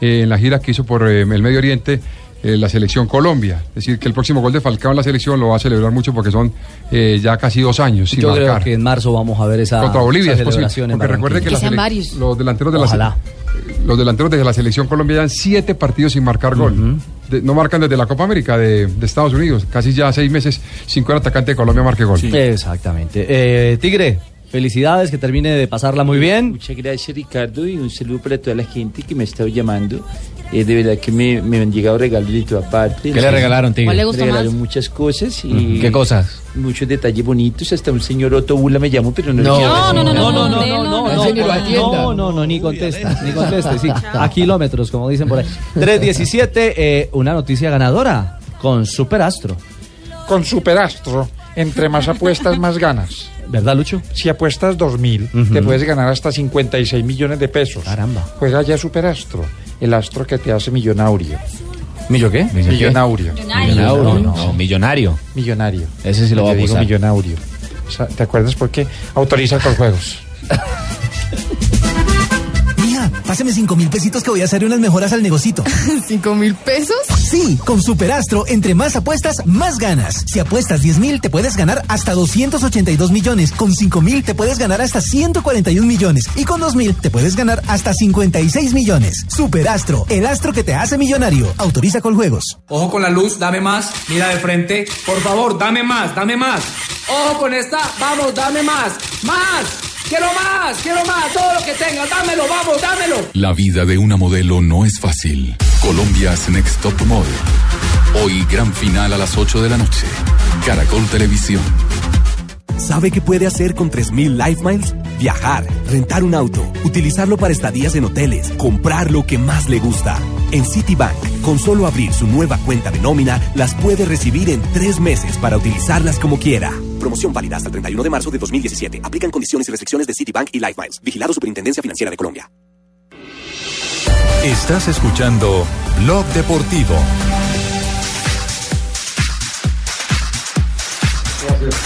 en la gira que hizo por el Medio Oriente la selección Colombia. Es decir, que el próximo gol de Falcao en la selección lo va a celebrar mucho porque son ya casi 2 años sin marcar. Yo creo que en marzo vamos a ver esa contra Bolivia, esa celebración. Es posible, porque recuerde que los delanteros de la selección Colombia llevan 7 partidos sin marcar gol. Uh-huh. No marcan desde la Copa América de Estados Unidos, casi ya 6 meses sin que el atacante de Colombia marque gol. Sí. Exactamente. Tigre, felicidades, que termine de pasarla muy bien. Muchas gracias, Ricardo, y un saludo para toda la gente que me ha estado llamando. De verdad que me han llegado regalitos aparte. ¿Qué le regalaron, Tigre? Me regalaron muchas cosas. Y ¿qué cosas? Muchos detalles bonitos. Hasta un señor Otobula me llamó, pero no, ni contesta, sí, a kilómetros, como dicen por ahí. 3:17, una noticia ganadora con Superastro. Entre más apuestas, más ganas. ¿Verdad, Lucho? Si apuestas 2.000, uh-huh, te puedes ganar hasta 56 millones de pesos. Caramba. Juega ya Superastro, el astro que te hace millonario. ¿Millo qué? Millonario. Millonario. Ese sí lo va a usar. Millonario. ¿Te acuerdas por qué? Autoriza con juegos. Páseme 5.000 pesitos que voy a hacer unas mejoras al negocito. ¿5.000 pesos? Sí, con Superastro, entre más apuestas, más ganas. Si apuestas 10.000, te puedes ganar hasta 282 millones. Con 5.000, te puedes ganar hasta 141 millones. Y con 2.000, te puedes ganar hasta 56 millones. Superastro, el astro que te hace millonario. Autoriza con juegos. Ojo con la luz, dame más. Mira de frente. Por favor, dame más. Ojo con esta, vamos, dame más. ¡Más! Quiero más, todo lo que tenga, dámelo. La vida de una modelo no es fácil. Colombia's Next Top Model. Hoy gran final a las 8 de la noche. Caracol Televisión. ¿Sabe qué puede hacer con 3.000 Life Miles? Viajar, rentar un auto, utilizarlo para estadías en hoteles, comprar lo que más le gusta. En Citibank, con solo abrir su nueva cuenta de nómina, las puede recibir en 3 meses para utilizarlas como quiera. Promoción válida hasta el 31 de marzo de 2017. Aplican condiciones y restricciones de Citibank y Life Miles. Vigilado Superintendencia Financiera de Colombia. Estás escuchando Blog Deportivo. Gracias.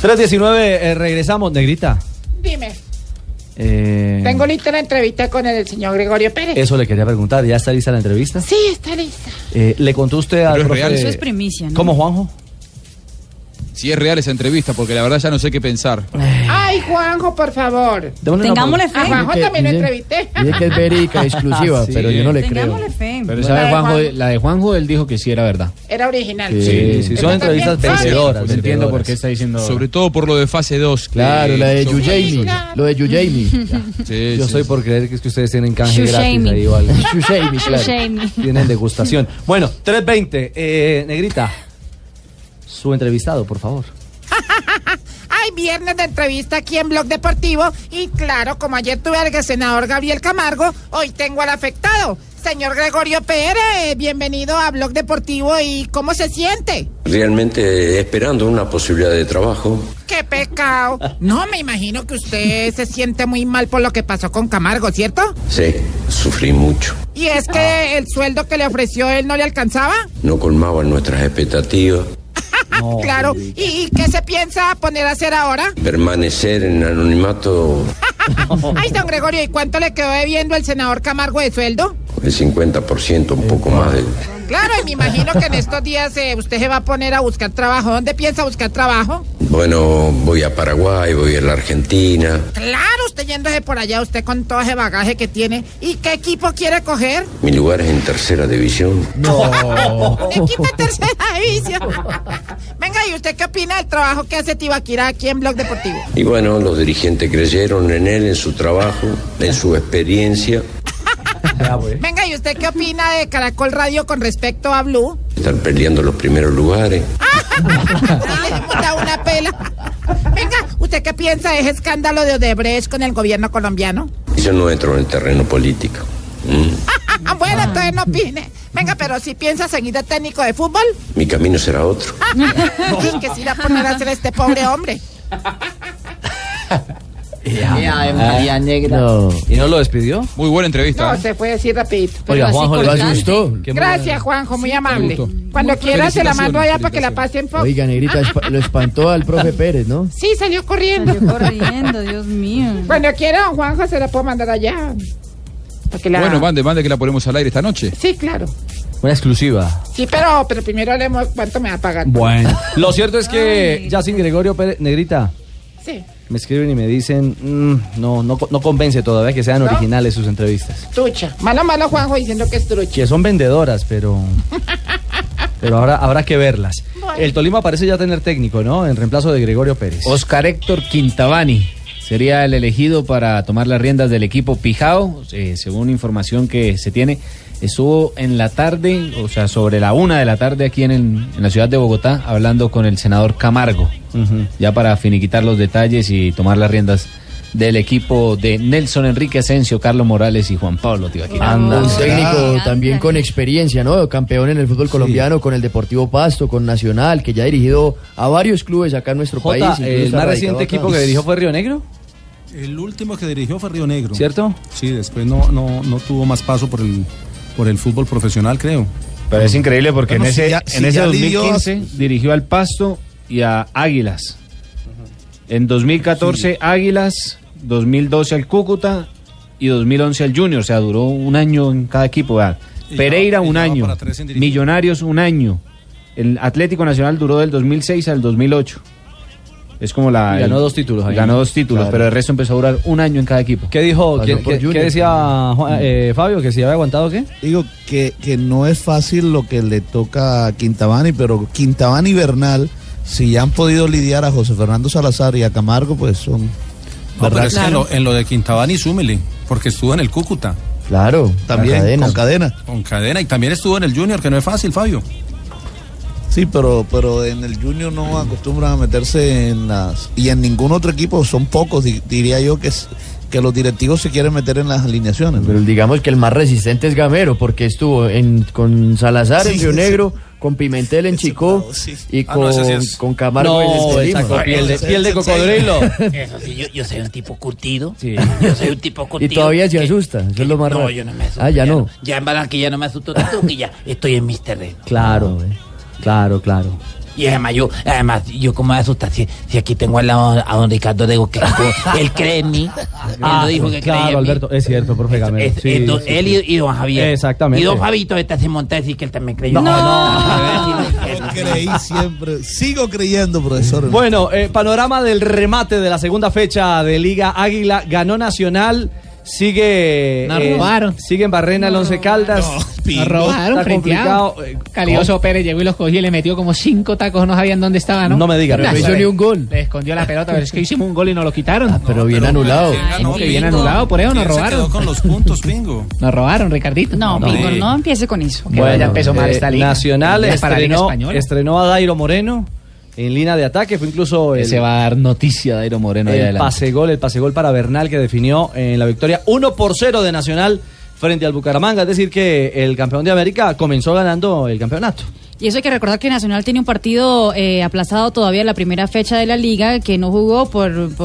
3:19, regresamos, Negrita. Dime. Tengo lista la entrevista con el señor Gregorio Pérez. Eso le quería preguntar, ¿ya está lista la entrevista? Sí, está lista. ¿Le contó usted al profe? Real. Eso es primicia, ¿no? ¿Cómo, Juanjo? Si es real esa entrevista, porque la verdad ya no sé qué pensar. Ay, Juanjo, por favor. Tengámosle fe. A Juanjo también lo entrevisté. Dice que es verídica, exclusiva, sí, pero yo no le creo. Tengámosle fe. Pero ¿sabe, Juanjo? La de Juanjo, él dijo que sí era verdad. Era original. Sí. Son entrevistas vencedoras. No entiendo por qué está diciendo. Sobre todo por lo de fase 2. Claro, la de Yujami. Lo de Yujami. Sí, yo soy por creer que es que ustedes tienen canje gratis ahí, ¿vale? Yujami, claro. Tienen degustación. Bueno, 3:20. Negrita. Su entrevistado, por favor. Hay viernes de entrevista aquí en Blog Deportivo. Y claro, como ayer tuve al senador Gabriel Camargo, hoy tengo al afectado, señor Gregorio Pérez. Bienvenido a Blog Deportivo. ¿Y cómo se siente? Realmente esperando una posibilidad de trabajo. ¡Qué pecado! No, me imagino que usted se siente muy mal por lo que pasó con Camargo, ¿cierto? Sí, sufrí mucho. ¿Y es que el sueldo que le ofreció él no le alcanzaba? No colmaban nuestras expectativas. No, claro, ¿y qué se piensa poner a hacer ahora? Permanecer en anonimato. Ay, don Gregorio, ¿y cuánto le quedó debiendo el senador Camargo de sueldo? El 50%, un poco más de... Claro, y me imagino que en estos días usted se va a poner a buscar trabajo. ¿Dónde piensa buscar trabajo? Bueno, voy a Paraguay, voy a la Argentina. Claro, usted yéndose por allá, usted con todo ese bagaje que tiene. ¿Y qué equipo quiere coger? Mi lugar es en tercera división. No. Equipo en tercera división. Venga, ¿y usted qué opina del trabajo que hace Tibaquirá aquí en Blog Deportivo? Y bueno, los dirigentes creyeron en él, en su trabajo, en su experiencia. Venga, ¿y usted qué opina de Caracol Radio con respecto a Blue? Están perdiendo los primeros lugares. Da una pela. Venga, ¿usted qué piensa de ese escándalo de Odebrecht con el gobierno colombiano? Yo no entro en el terreno político. Bueno, entonces no opine. Venga, pero si piensa seguir de técnico de fútbol, mi camino será otro. ¿Y qué se irá a poner a hacer este pobre hombre? María Negra. No. ¿Y no lo despidió? Muy buena entrevista. No, se fue así rapidito. Oiga, Juanjo, ¿le gustó? Gracias, Juanjo, muy amable. Cuando quiera se la mando allá para que la pasen poco. Oiga, Negrita, lo espantó al profe Pérez, ¿no? Sí, salió corriendo. Salió corriendo, Dios mío. Cuando quiera, don Juanjo, se la puedo mandar allá. Bueno, mande que la ponemos al aire esta noche. Sí, claro. Una exclusiva. Sí, pero primero hablemos cuánto me va a pagar. Bueno, lo cierto es que ya sin Gregorio Pérez, Negrita. Sí. Me escriben y me dicen, no convence todavía que sean originales sus entrevistas. Trucha. Malo Juanjo diciendo que es trucha. Que son vendedoras, pero... pero ahora habrá que verlas. Bueno. El Tolima parece ya tener técnico, ¿no? En reemplazo de Gregorio Pérez. Oscar Héctor Quinteros Vanni sería el elegido para tomar las riendas del equipo Pijao, según información que se tiene. Estuvo en la tarde, o sea, sobre la 1:00 p.m. aquí en la ciudad de Bogotá, hablando con el senador Camargo, ya para finiquitar los detalles y tomar las riendas del equipo de Nelson Enrique Asensio, Carlos Morales y Juan Pablo Tibaquirá. Un técnico también con experiencia, ¿no? Campeón en el fútbol colombiano con el Deportivo Pasto, con Nacional, que ya ha dirigido a varios clubes acá en nuestro país. ¿El más reciente equipo que dirigió fue Río Negro? El último que dirigió fue Río Negro. ¿Cierto? Sí, después no tuvo más paso por el fútbol profesional, creo. Pero es increíble porque bueno, en ese 2015 dirigió al Pasto y a Águilas. En 2014 Águilas, 2012 al Cúcuta y 2011 al Junior. O sea, duró un año en cada equipo. Pereira un año, Millonarios un año. El Atlético Nacional duró del 2006 al 2008. Es como ganó 2 títulos ahí. Ganó 2 títulos, claro. Pero el resto empezó a durar un año en cada equipo. ¿Qué dijo? ¿Qué decía Fabio? ¿Que si había aguantado qué? Digo que no es fácil lo que le toca a Quinteros Vanni, pero Quinteros Vanni y Bernal, si ya han podido lidiar a José Fernando Salazar y a Camargo, pues son... No, pero es claro. Que en lo de Quinteros Vanni súmele, porque estuvo en el Cúcuta. Claro, también cadena. Con cadena, y también estuvo en el Junior, que no es fácil, Fabio. Sí, pero en el Junior no acostumbran a meterse en las... Y en ningún otro equipo, son pocos, diría yo, que los directivos se quieren meter en las alineaciones, ¿no? Pero digamos que el más resistente es Gamero, porque estuvo con Salazar en Río Negro, con Pimentel en Chicó, y con Camargo en Estelima. Piel de cocodrilo. Eso sí, yo soy un tipo curtido. Sí. Yo soy un tipo curtido. Y todavía se asusta, eso es lo más raro. No, yo no me asusto. Ah, ya no. Ya en Barranquilla no me asusto tanto, que ya estoy en mis terrenos. Claro, Claro. Y además yo como me asusta si aquí tengo al lado a don Ricardo Rego, que él cree en mí. Él no dijo que creía en mí. Claro, Alberto, es cierto, profe Gamero. Él y don Javier. Exactamente. Y don Fabito se monta a decir que él también creyó. No. Creí siempre. Sigo creyendo, profesor. Bueno, panorama del remate de la segunda fecha de Liga Águila. Ganó Nacional. Sigue en Barrena el Once Caldas. Nos robaron, está complicado. Calioso Pérez llegó y los cogió y le metió como 5 tacos, no sabían dónde estaba, ¿no? No me digan, no hizo ni un gol. Le escondió la pelota, pero es que hicimos un gol y nos lo quitaron. Pero bien anulado. Bien anulado, por eso nos robaron. Se quedó con los puntos, Pingo. Nos robaron, Ricardito. No, Pingo, no empiece con eso. Bueno, ya empezó mal esta liga. Nacional estrenó a Dairo Moreno en línea de ataque, fue incluso... Se va a dar noticia de Dairo Moreno. El pase gol para Bernal, que definió en la victoria 1-0 de Nacional frente al Bucaramanga. Es decir, que el campeón de América comenzó ganando el campeonato. Y eso hay que recordar que Nacional tiene un partido aplazado todavía en la primera fecha de la liga, que no jugó por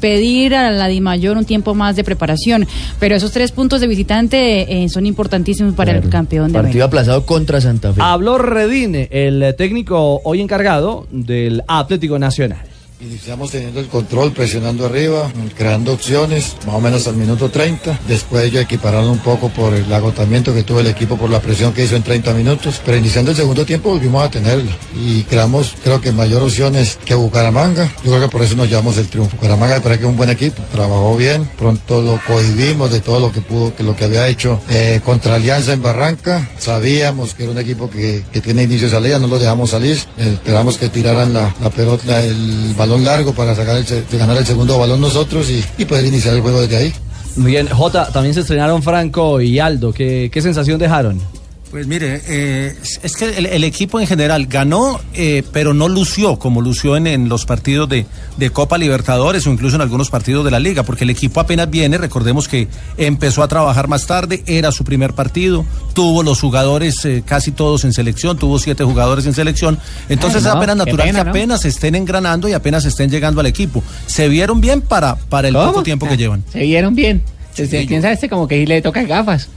pedir a la DIMAYOR un tiempo más de preparación. Pero esos 3 puntos de visitante son importantísimos para el campeón de América. Partido aplazado contra Santa Fe. Habló Redine, el técnico hoy encargado del Atlético Nacional. Iniciamos teniendo el control, presionando arriba, creando opciones, más o menos al minuto 30. Después ellos equipararon un poco por el agotamiento que tuvo el equipo por la presión que hizo en 30 minutos. Pero iniciando el segundo tiempo volvimos a tenerlo y creamos, creo que mayor opciones que Bucaramanga. Yo creo que por eso nos llevamos el triunfo. Bucaramanga parece que es un buen equipo, trabajó bien, pronto lo cohibimos de todo lo que pudo, que lo que había hecho contra Alianza en Barranca. Sabíamos que era un equipo que tiene inicio y salida, no lo dejamos salir. Esperamos que tiraran la pelota, el balón largo para sacar ganar el segundo balón nosotros y poder iniciar el juego desde ahí. Muy bien, Jota, también se estrenaron Franco y Aldo, ¿qué sensación dejaron? Pues mire, es que el equipo en general ganó, pero no lució como lució en los partidos de Copa Libertadores o incluso en algunos partidos de la Liga, porque el equipo apenas viene, recordemos que empezó a trabajar más tarde, era su primer partido, tuvo los jugadores casi todos en selección, tuvo 7 jugadores en selección, entonces es apenas natural que apenas estén engranando y apenas estén llegando al equipo. Se vieron bien para el poco tiempo que llevan. Se vieron bien. Entonces, ¿quién sabe? Como que le toca gafas.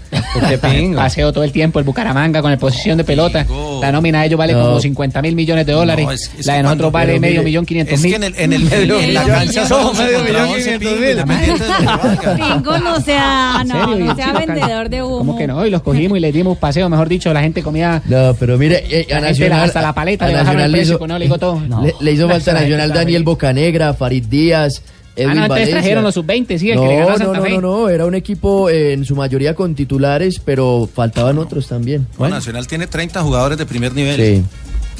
Paseo todo el tiempo el Bucaramanga con la posición de pelota. La nómina de ellos vale como 50 mil millones de dólares. No, es la de nosotros vale medio millón 500 mil. Es que en el medio de la cancha somos medio millón 500 mil. Pingo no sea vendedor de humo. Como que no, y los cogimos y les dimos paseo, mejor dicho, la gente comía. No, pero mire, a Nacional, hasta la paleta le bajaron el precio, no le digo todo. Le hizo falta a Nacional Daniel Bocanegra, Farid Díaz. Edwin Valencia. Trajeron los sub-20, sí, el que le ganó a Santa Fe. No, era un equipo en su mayoría con titulares, pero faltaban otros también. Bueno, Nacional tiene 30 jugadores de primer nivel. Sí.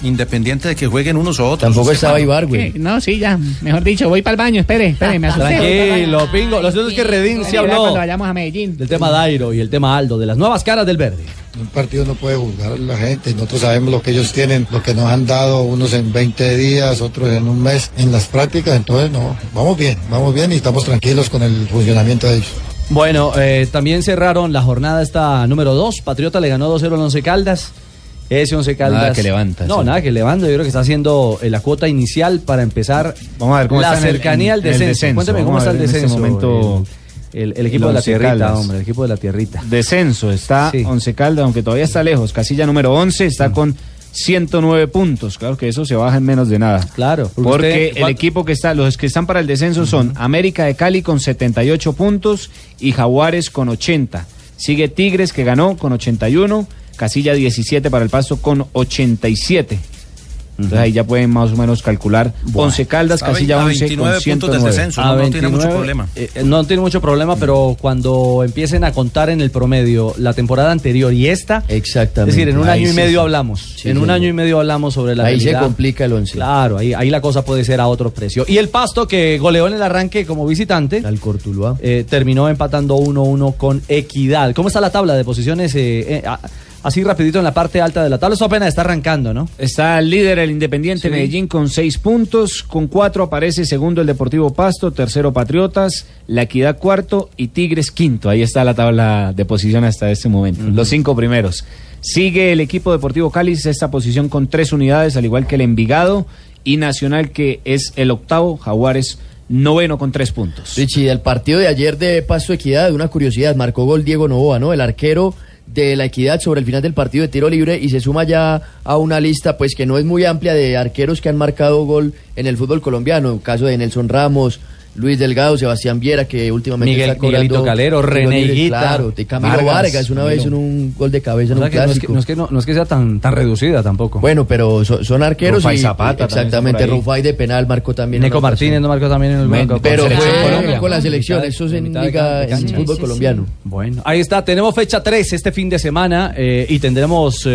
Independiente de que jueguen unos o otros. Tampoco estaba Ibargüen. No, sí, ya. Mejor dicho, voy para el baño, espere, me asusté. Tranquilo, Pingo. Lo cierto es que Redín se habló. Cuando vayamos a Medellín. Del tema Dairo y el tema Aldo, de las nuevas caras del verde. Un partido no puede juzgar a la gente, nosotros sabemos lo que ellos tienen, lo que nos han dado, unos en 20 días, otros en un mes, en las prácticas, entonces no, vamos bien y estamos tranquilos con el funcionamiento de ellos. Bueno, también cerraron la jornada esta número 2, Patriota le ganó 2-0 al Once Caldas. Ese Once Caldas. Nada que levanta. No, sí. Nada que levanta. Yo creo que está haciendo la cuota inicial para empezar. Vamos a ver cómo la está cercanía al descenso. Cuéntame cómo está el descenso. En este momento. El equipo de la tierrita, el equipo de la tierrita. Descenso está sí. Once Caldas, aunque todavía está lejos. Casilla número 11 está con 109 puntos. Claro que eso se baja en menos de nada. Claro. Porque el equipo que está, los que están para el descenso son América de Cali con 78 puntos y Jaguares con 80. Sigue Tigres que ganó con 81. Casilla 17 para el Pasto con 87. Entonces ahí ya pueden más o menos calcular. Once Caldas, Casilla 11 29 con 109. Puntos del descenso, no tiene mucho problema. No tiene mucho problema, pero cuando empiecen a contar en el promedio la temporada anterior y esta, exactamente. Es decir, en un año y medio hablamos. Sí, en un año y medio hablamos sobre la realidad. Ahí se complica el Once. Claro, ahí la cosa puede ser a otro precio. Y el Pasto que goleó en el arranque como visitante al Cortuluá, terminó empatando 1-1 con Equidad. ¿Cómo está la tabla de posiciones? Así rapidito en la parte alta de la tabla, eso apenas está arrancando, ¿no? Está el líder, el Independiente Medellín, con 6 puntos, con 4 aparece segundo el Deportivo Pasto, tercero Patriotas, La Equidad cuarto y Tigres quinto. Ahí está la tabla de posición hasta este momento, los 5 primeros. Sigue el equipo Deportivo Cali, sexta posición con 3 unidades, al igual que el Envigado y Nacional, que es el octavo, Jaguares noveno con 3 puntos. Richie, el partido de ayer de Pasto Equidad, una curiosidad, marcó gol Diego Novoa, ¿no? El arquero de La Equidad sobre el final del partido de tiro libre y se suma ya a una lista pues que no es muy amplia de arqueros que han marcado gol en el fútbol colombiano, el caso de Nelson Ramos, Luis Delgado, Sebastián Viera, que últimamente está cobrando, Miguelito Calero, René Higuita, claro, de Camilo Vargas una vez en un gol de cabeza en un clásico. No es que sea tan reducida tampoco. Bueno, pero son arqueros Rufay y Zapata, exactamente, Rufay de penal marcó también. Nico Martínez no marcó también en el banco. Pero fueron con la selección, eso es en liga, en fútbol colombiano. Bueno, ahí está, tenemos fecha 3 este fin de semana y tendremos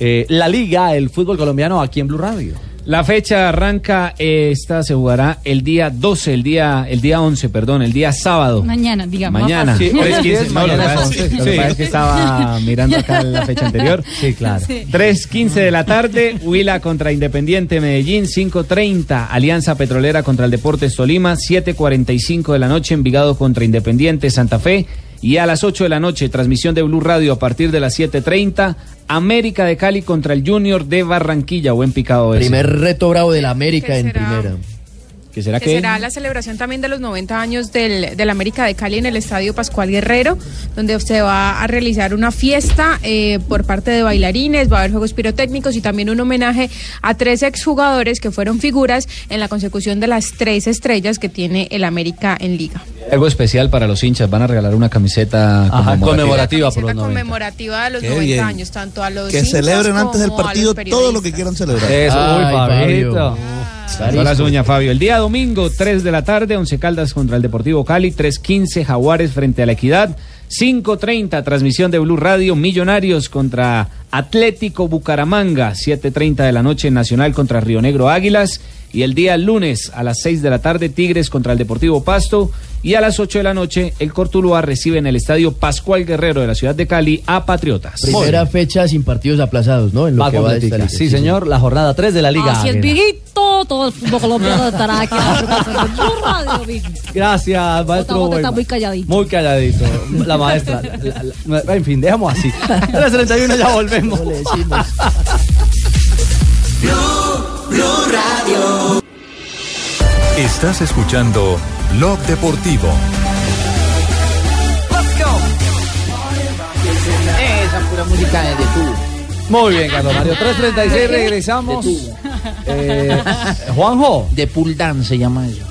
la liga, el fútbol colombiano aquí en Blue Radio. La fecha arranca, esta se jugará el día 12, el día 11, perdón, el día sábado. Mañana, digamos. Mañana. Sí, 3:15, lo que pasa es que estaba mirando acá la fecha anterior. Sí, claro. Sí. 3:15 de la tarde, Huila contra Independiente Medellín, 5:30, Alianza Petrolera contra el Deportes Tolima, 7:45 de la noche, Envigado contra Independiente Santa Fe. Y a las 8 de la noche, transmisión de Blue Radio a partir de las 7:30, América de Cali contra el Junior de Barranquilla. Buen picado ese. Primer reto bravo del América en primera. que será la celebración también de los 90 años del América de Cali en el Estadio Pascual Guerrero, donde se va a realizar una fiesta por parte de bailarines, va a haber juegos pirotécnicos y también un homenaje a 3 exjugadores que fueron figuras en la consecución de las 3 estrellas que tiene el América en Liga. Algo especial para los hinchas, van a regalar una camiseta conmemorativa por los 90. Conmemorativa de los 90 años, tanto a los que celebren antes del partido todo lo que quieran celebrar. Eso, Fabio. Salva las uñas, Fabio. El día domingo, 3 de la tarde, Once Caldas contra el Deportivo Cali, 3:15 Jaguares frente a La Equidad, 5:30 transmisión de Blue Radio, Millonarios contra Atlético Bucaramanga, 7:30 de la noche, Nacional contra Río Negro Águilas, y el día lunes a las 6 de la tarde, Tigres contra el Deportivo Pasto, y a las 8 de la noche, el Cortuluá recibe en el Estadio Pascual Guerrero de la ciudad de Cali a Patriotas. Primera fecha sin partidos aplazados, ¿no? En lo que va de esta liga. Sí, señor, la jornada 3 de la Liga. Así el Viguito, todo el fútbol colombiano estará aquí. Gracias, maestro. Está muy calladito. Muy calladito, la maestra. En fin, dejamos así. A las 31 ya volvemos. No le decimos. Blue Radio. Estás escuchando Blog Deportivo. Let's go. Esa pura música de tú. Muy bien, Carlos Mario. 3:36 regresamos. Juanjo. De Pool Dance se llama eso.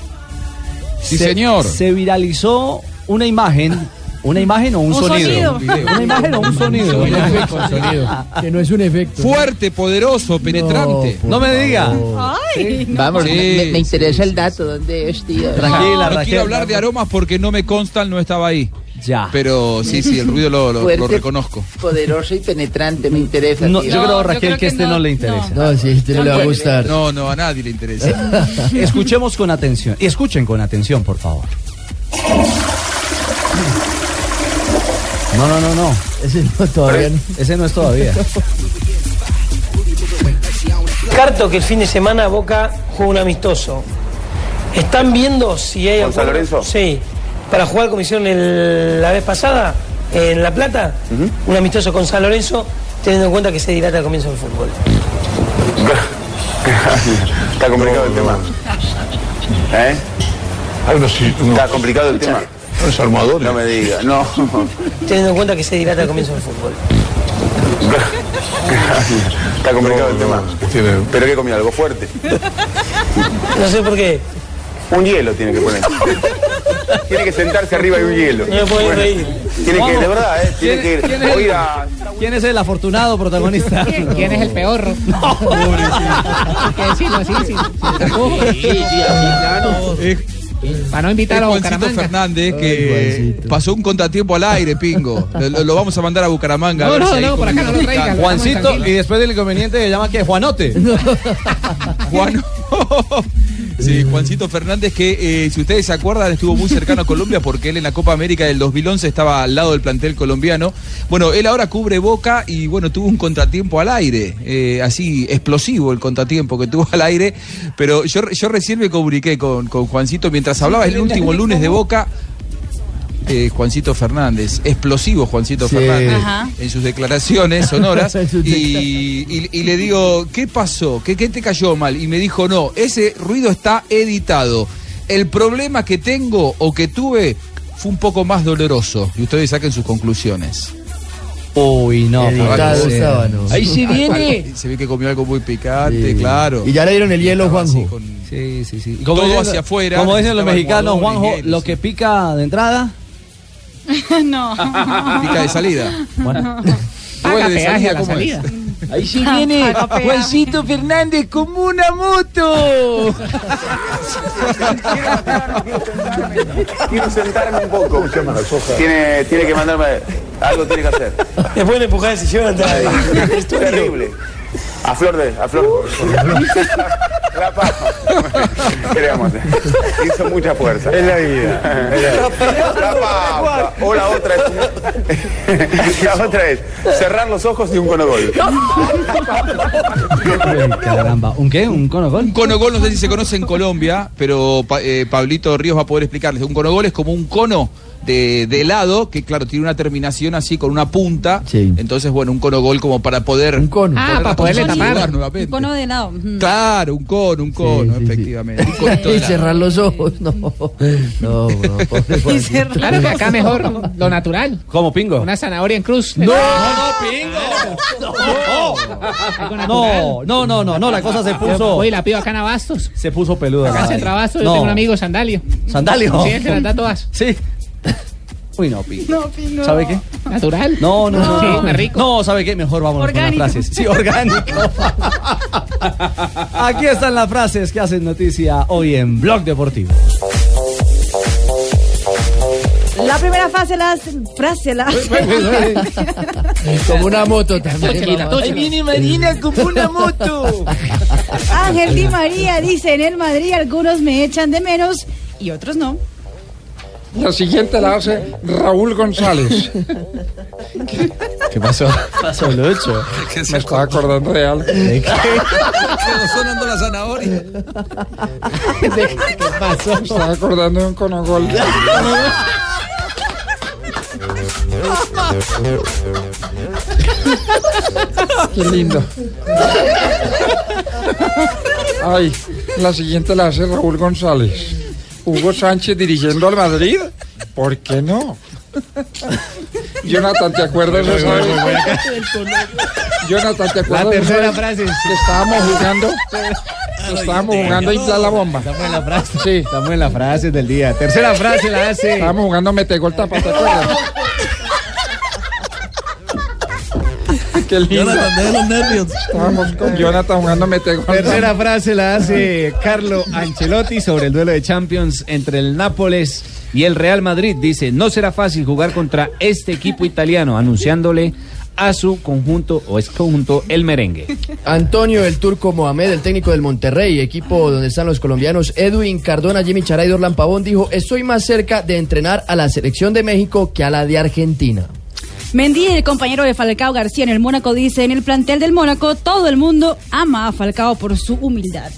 Sí, señor. Se viralizó una imagen. ¿Una imagen o un sonido? Una imagen o un sonido. Que no es un efecto. Fuerte, poderoso, penetrante. No me diga. Ay, no. Vamos, sí, me interesa el dato. ¿Dónde es, tío? Tranquila, Raquel. No quiero hablar de aromas porque no me constan, no estaba ahí. Ya. Pero sí, el ruido lo reconozco. Poderoso y penetrante, me interesa. No, yo creo, Raquel, yo creo que este no le interesa. No, sí, este no le va a gustar. No, a nadie le interesa. Escuchemos con atención. Y escuchen con atención, por favor. No. Ese no es todavía. Ese no es todavía. Carto que el fin de semana Boca juega un amistoso. ¿Están viendo si hay algún... San Lorenzo? Sí. Para jugar como hicieron la vez pasada en La Plata, un amistoso con San Lorenzo, teniendo en cuenta que se dilata al comienzo del fútbol. Está complicado el tema. ¿Eh? Está complicado el tema. Es armador. No me diga, no. Teniendo en cuenta que se dilata al comienzo del fútbol. Está complicado el tema. ¿Pero qué comió? ¿Algo fuerte? No sé por qué. Un hielo tiene que poner. Tiene que sentarse arriba de un hielo. No me puedo reír. Tiene que, de verdad, tiene que ir a... ¿Quién es el afortunado protagonista? ¿Quién es el peor? No. Sí, para no invitar a Bucaramanga. Juancito Fernández, que pasó un contratiempo al aire, Pingo. Lo vamos a mandar a Bucaramanga. No, por acá no lo traigan. Juancito, y después del inconveniente se llama que Juanote. No. Juan. Sí, Juancito Fernández, que si ustedes se acuerdan, estuvo muy cercano a Colombia porque él en la Copa América del 2011 estaba al lado del plantel colombiano. Bueno, él ahora cubre Boca y bueno, tuvo un contratiempo al aire, así explosivo el contratiempo que tuvo al aire, pero yo recién me comuniqué con Juancito mientras hablaba el último lunes de Boca. Juancito Fernández, explosivo Juancito Fernández. Ajá. En sus declaraciones sonoras y le digo, ¿qué pasó? ¿Qué te cayó mal? Y me dijo, no, ese ruido está editado. El problema que tengo o que tuve fue un poco más doloroso. Y ustedes saquen sus conclusiones. Uy, no, ahí sí viene. Se ve que comió algo muy picante, sí. Claro. Y ya le dieron el hielo, Juanjo. Sí. Todo dicen, hacia afuera. Como dicen los mexicanos, Juanjo, hielo, lo que pica de entrada... No. Pica de salida. Bueno. De salida, ¿cómo es? Ahí sí viene Juancito Fernández como una moto. Quiero sentarme un poco. Tiene que mandarme. Algo tiene que hacer. Después le empujar ese sillón. Es terrible. A flor. La papa. Queremos. Hizo mucha fuerza. Es la vida. La papa. O la otra es. La otra es cerrar los ojos y un conogol. Caramba. ¿Un qué? ¿Un conogol? Un conogol no sé si se conoce en Colombia, pero Pablito Ríos va a poder explicarles. Un conogol es como un cono de helado, que claro, tiene una terminación así con una punta, sí. Entonces bueno, un conogol como para poder un cono. Para poderle tapar nuevamente. Un cono de helado. Claro, un cono, sí, efectivamente. Sí. y cerrar los ojos. No, pobre. Y cerrar. Claro que acá mejor lo natural. ¿Cómo, Pingo? Una zanahoria en cruz. No, Pingo. No, la cosa se puso. Oye, la piba acá en Abastos. Se puso peluda. Acá se entra Abastos. Yo tengo un amigo, Sandalio. ¿Sandalio? Sí, se las da todas. Sí. Uy, no, Pingo. No. ¿Sabe qué? Natural. No. Rico. No, ¿sabe qué? Mejor vámonos orgánico. Con las frases. Sí, orgánico. Aquí están las frases que hacen noticia hoy en Blog Deportivo. La primera fase, como una moto también. Ahí viene Marina como una moto. Ángel Di María dice, en el Madrid algunos me echan de menos y otros no. La siguiente la hace Raúl González. ¿Qué pasó? Pasó Lucho. Me estaba acordando de algo. ¿De qué? Quedó sonando la zanahoria. ¿Qué pasó? Me estaba acordando de un conogol. Qué lindo. Ay, la siguiente la hace Raúl González. Hugo Sánchez dirigiendo al Madrid, ¿por qué no? Jonathan, ¿te acuerdas de eso? Jonathan, ¿te acuerdas de la tercera frase? Que estábamos jugando a inflar la bomba. Estamos en la frase. Sí, estamos en la frase del día. Tercera frase la hace. Estábamos jugando metegol tapa, ¿te acuerdas? Qué lindo. Jonathan, de los nervios. Estábamos con Jonathan jugando metegol. Tercera frase la hace Carlo Ancelotti sobre el duelo de Champions entre el Nápoles y el Real Madrid. Dice, no será fácil jugar contra este equipo italiano, anunciándole a su conjunto o exconjunto el merengue. Antonio el Turco Mohamed, el técnico del Monterrey, equipo donde están los colombianos Edwin Cardona, Jimmy Chará y Dorlan Pavón, dijo, estoy más cerca de entrenar a la selección de México que a la de Argentina. Mendy, el compañero de Falcao García en el Mónaco, dice, en el plantel del Mónaco todo el mundo ama a Falcao por su humildad.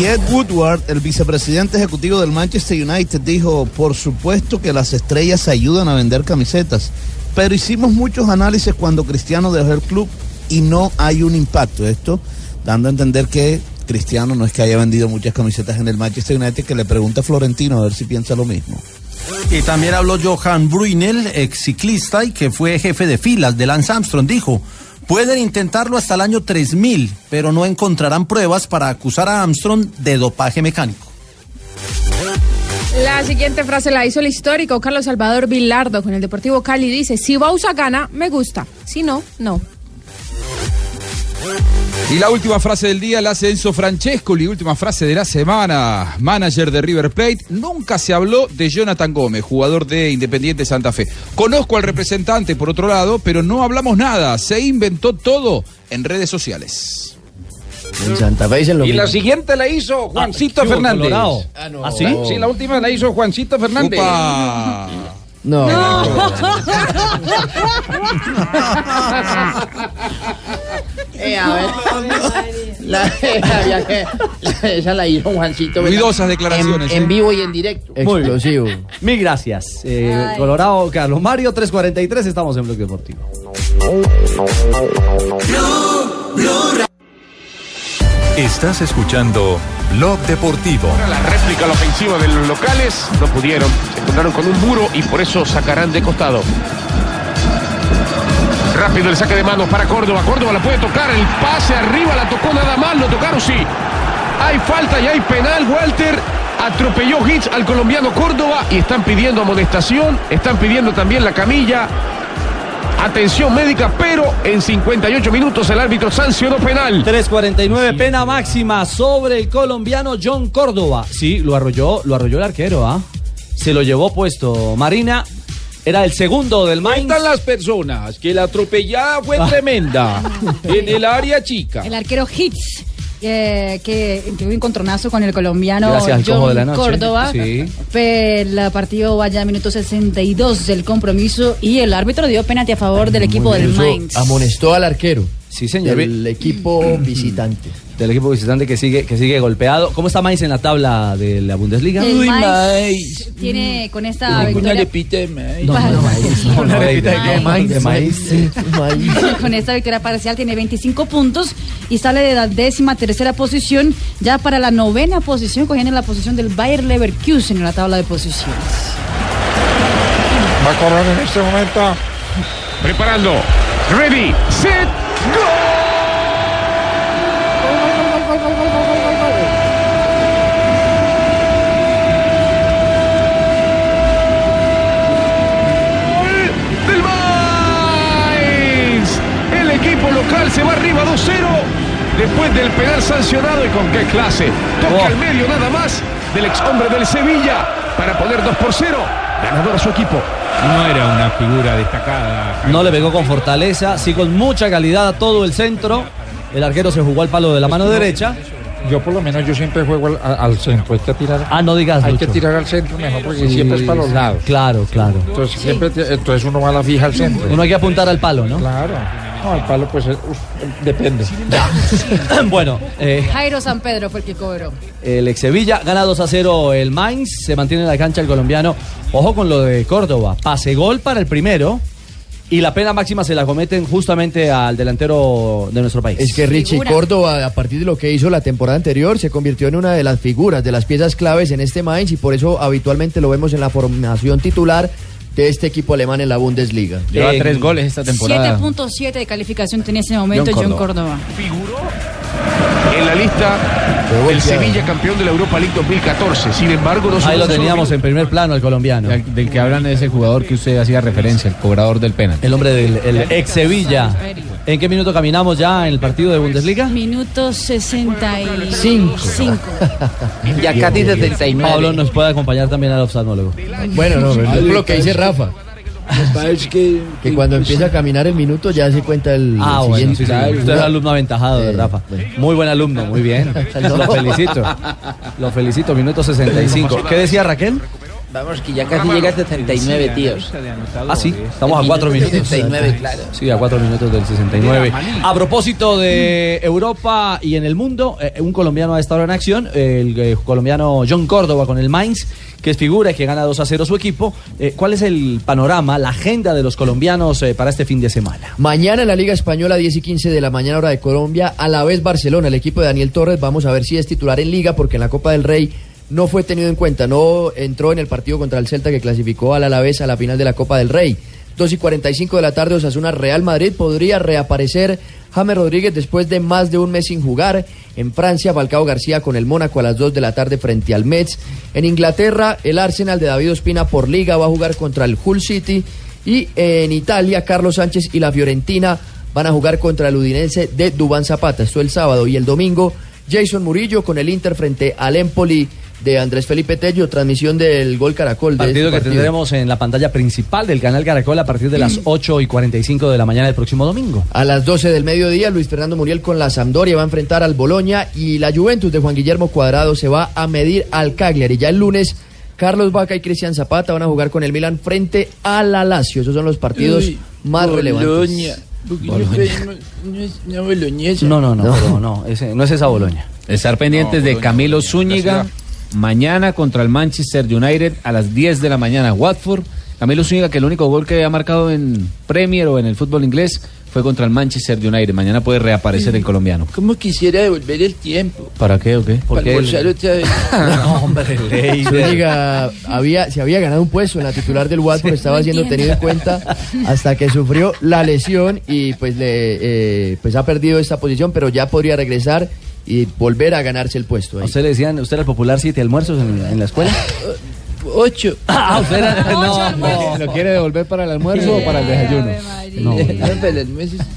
Y Ed Woodward, el vicepresidente ejecutivo del Manchester United, dijo, por supuesto que las estrellas ayudan a vender camisetas, pero hicimos muchos análisis cuando Cristiano dejó el club y no hay un impacto. Esto dando a entender que Cristiano no es que haya vendido muchas camisetas en el Manchester United, que le pregunta a Florentino a ver si piensa lo mismo. Y también habló Johan Bruinel, ex ciclista y que fue jefe de filas de Lance Armstrong, dijo, pueden intentarlo hasta el año 3000, pero no encontrarán pruebas para acusar a Armstrong de dopaje mecánico. La siguiente frase la hizo el histórico Carlos Salvador Vilardo con el Deportivo Cali, dice, si Bausa gana, me gusta, si no, no. Y la última frase del día la hace Enzo Francescoli, última frase de la semana, manager de River Plate. Nunca se habló de Jonathan Gómez, jugador de Independiente Santa Fe. Conozco al representante, por otro lado, pero no hablamos nada. Se inventó todo en redes sociales. En Santa Fe dicen lo mismo. La siguiente la hizo Juancito Fernández. ¿Ah, sí? Sí, la última la hizo Juancito Fernández. Upa. No. A ver. Esa la hizo Juancito. Ruidosas declaraciones. En vivo y en directo. Explosivo. Mil gracias. Colorado, Carlos Mario, 3:43. Estamos en Blog Deportivo. Estás escuchando Blog Deportivo. La réplica, la ofensiva de los locales. No pudieron. Se encontraron con un muro y por eso sacarán de costado. Rápido el saque de manos para Córdoba. Córdoba la puede tocar, el pase arriba la tocó nada más, lo tocaron sí. Hay falta y hay penal, Walter. Atropelló Hitch al colombiano Córdoba y están pidiendo amonestación, están pidiendo también la camilla. Atención médica, pero en 58 minutos el árbitro sancionó penal. 3:49, pena máxima sobre el colombiano Jhon Córdoba. Sí, lo arrolló el arquero, ¿ah? Se lo llevó puesto Marina. Era el segundo del Mainz. Cuentan las personas que la atropellada fue tremenda en el área chica. El arquero Hitz, que tuvo un encontronazo con el colombiano Jhon Córdoba. Sí. El partido vaya a minuto 62 del compromiso y el árbitro dio penalti a favor del equipo del Mainz. Amonestó al arquero. Sí, señor. El equipo visitante. del equipo visitante que sigue golpeado. ¿Cómo está Mainz en la tabla de la Bundesliga? Uy, Mainz tiene con esta victoria una repita de Mainz. Con esta victoria parcial tiene 25 puntos y sale de la 13ª posición ya para la 9ª posición, cogiendo la posición del Bayer Leverkusen en la tabla de posiciones. Va a correr en este momento, preparando, ready, set, go. Local se va arriba 2-0 después del penal sancionado, y con qué clase toca al medio nada más del ex hombre del Sevilla para poner 2-0 ganador a su equipo. No era una figura destacada, no le pegó con fortaleza, sí con mucha calidad a todo el centro. El arquero se jugó al palo de la mano derecha. Yo por lo menos yo siempre juego al centro, hay que tirar. Ah, no digas. Hay mucho que tirar al centro mejor, porque sí, siempre es para los lados. Claro, claro. Entonces, siempre, entonces uno va a la fija al centro. Uno hay que apuntar al palo, ¿no? Claro. No, al palo pues depende. Bueno, Jairo San Pedro fue el que cobró. El ex Sevilla gana 2-0 el Mainz, se mantiene en la cancha el colombiano. Ojo con lo de Córdoba, pase gol para el primero. Y la pena máxima se la cometen justamente al delantero de nuestro país. Es que Richie Córdoba, a partir de lo que hizo la temporada anterior, se convirtió en una de las figuras, de las piezas claves en este Mainz, y por eso habitualmente lo vemos en la formación titular de este equipo alemán en la Bundesliga. Lleva 3 goles esta temporada. 7.7 de calificación tiene en ese momento Jhon Córdoba. Figuró en la lista del Sevilla, campeón de la Europa League 2014. Sin embargo, no ahí lo teníamos en primer plano el colombiano. Del que hablan es el jugador que usted hacía referencia, el cobrador del penalti. El hombre del ex Sevilla. ¿En qué minuto caminamos ya en el partido de Bundesliga? Minuto 65. Ya casi 69. Pablo nos puede acompañar también al oftalmólogo. Bueno, lo que dice Rafa. Que cuando empieza a caminar el minuto ya se cuenta el siguiente. Bueno, sí, usted es un alumno aventajado de Rafa. Muy buen alumno, muy bien. Lo felicito. Minuto 65. ¿Qué decía Raquel? Vamos, que ya casi llega a 69, tíos. Ah, sí, estamos a 4 minutos. 69, claro. Sí, a 4 minutos del 69. A propósito de Europa y en el mundo, un colombiano ha estado en acción, el colombiano Jhon Córdoba con el Mainz, que es figura y que gana 2-0 su equipo. ¿Cuál es el panorama, la agenda de los colombianos para este fin de semana? Mañana en la Liga Española, 10:15 de la mañana, hora de Colombia, a la vez Barcelona, el equipo de Daniel Torres. Vamos a ver si es titular en Liga, porque en la Copa del Rey no fue tenido en cuenta, no entró en el partido contra el Celta, que clasificó al Alavés a la final de la Copa del Rey. 2:45 de la tarde, Osasuna Real Madrid. Podría reaparecer James Rodríguez después de más de un mes sin jugar. En Francia, Falcao García con el Mónaco a las 2 de la tarde frente al Metz. En Inglaterra, el Arsenal de David Ospina por Liga va a jugar contra el Hull City. Y en Italia, Carlos Sánchez y la Fiorentina van a jugar contra el Udinese de Duván Zapata. Esto el sábado. Y el domingo, Jason Murillo con el Inter frente al Empoli de Andrés Felipe Tello, transmisión del Gol Caracol. Partido que tendremos en la pantalla principal del canal Caracol a partir de las 8:45 de la mañana del próximo domingo. A las 12 del mediodía, Luis Fernando Muriel con la Sampdoria va a enfrentar al Boloña, y la Juventus de Juan Guillermo Cuadrado se va a medir al Cagliari. Ya el lunes, Carlos Bacca y Cristian Zapata van a jugar con el Milan frente a la Lazio. Esos son los partidos más relevantes. No es esa Boloña. Estar pendientes de Camilo Zúñiga mañana contra el Manchester United a las 10 de la mañana. Watford, Camilo Zúñiga, que el único gol que ha marcado en Premier o en el fútbol inglés fue contra el Manchester United. Mañana puede reaparecer el colombiano. ¿Cómo quisiera devolver el tiempo? ¿Para qué o qué? Para bolsar otra vez. No, hombre, Zúñiga había ganado un puesto en la titular del Watford, estaba siendo tenido en cuenta hasta que sufrió la lesión y pues ha perdido esta posición, pero ya podría regresar y volver a ganarse el puesto. ¿A usted le decían, usted era el popular 7 almuerzos en la escuela? 8. Usted era, ¿lo quiere devolver para el almuerzo o para el desayuno?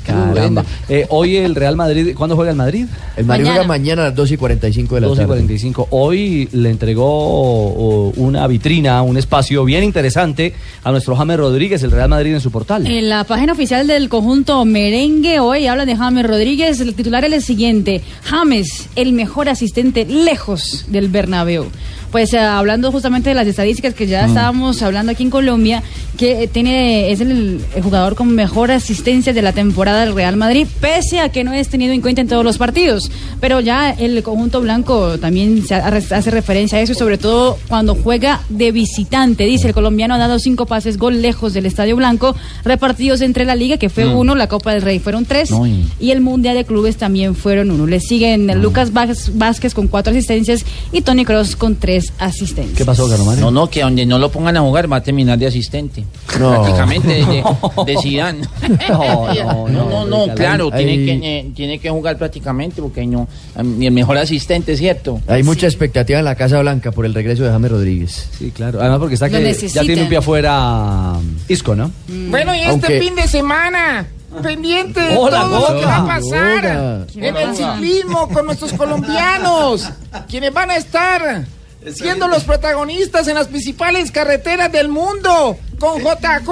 Caramba. Hoy el Real Madrid, ¿cuándo juega el Madrid? El Madrid juega mañana a las 2:45 de la tarde. 2:45. Hoy le entregó una vitrina, un espacio bien interesante a nuestro James Rodríguez, el Real Madrid, en su portal. En la página oficial del conjunto merengue, hoy hablan de James Rodríguez. El titular es el siguiente: James, el mejor asistente lejos del Bernabéu. pues hablando justamente de las estadísticas que ya estábamos hablando aquí en Colombia, que es el jugador con mejor asistencia de la temporada del Real Madrid, pese a que no es tenido en cuenta en todos los partidos, pero ya el conjunto blanco también se hace referencia a eso, y sobre todo cuando juega de visitante. Dice: el colombiano ha dado 5 pases gol lejos del Estadio Blanco, repartidos entre la Liga, que fue 1, la Copa del Rey fueron 3, y el Mundial de Clubes también fueron 1. Le siguen Lucas Vázquez con 4 asistencias y Toni Kroos con 3 asistencias. ¿Qué pasó, Carlos? No, que donde no lo pongan a jugar va a terminar de asistente. No. Prácticamente de Zidane. No, claro, tiene que jugar prácticamente, porque no, el mejor asistente, ¿cierto? Hay mucha expectativa en la Casa Blanca por el regreso de James Rodríguez. Sí, claro. Además, porque está que ya tiene un pie afuera Isco, ¿no? Bueno, y este fin de semana, pendiente de todo lo que va a pasar en el ciclismo con nuestros colombianos, quienes van a estar siendo los protagonistas en las principales carreteras del mundo. Con JJ,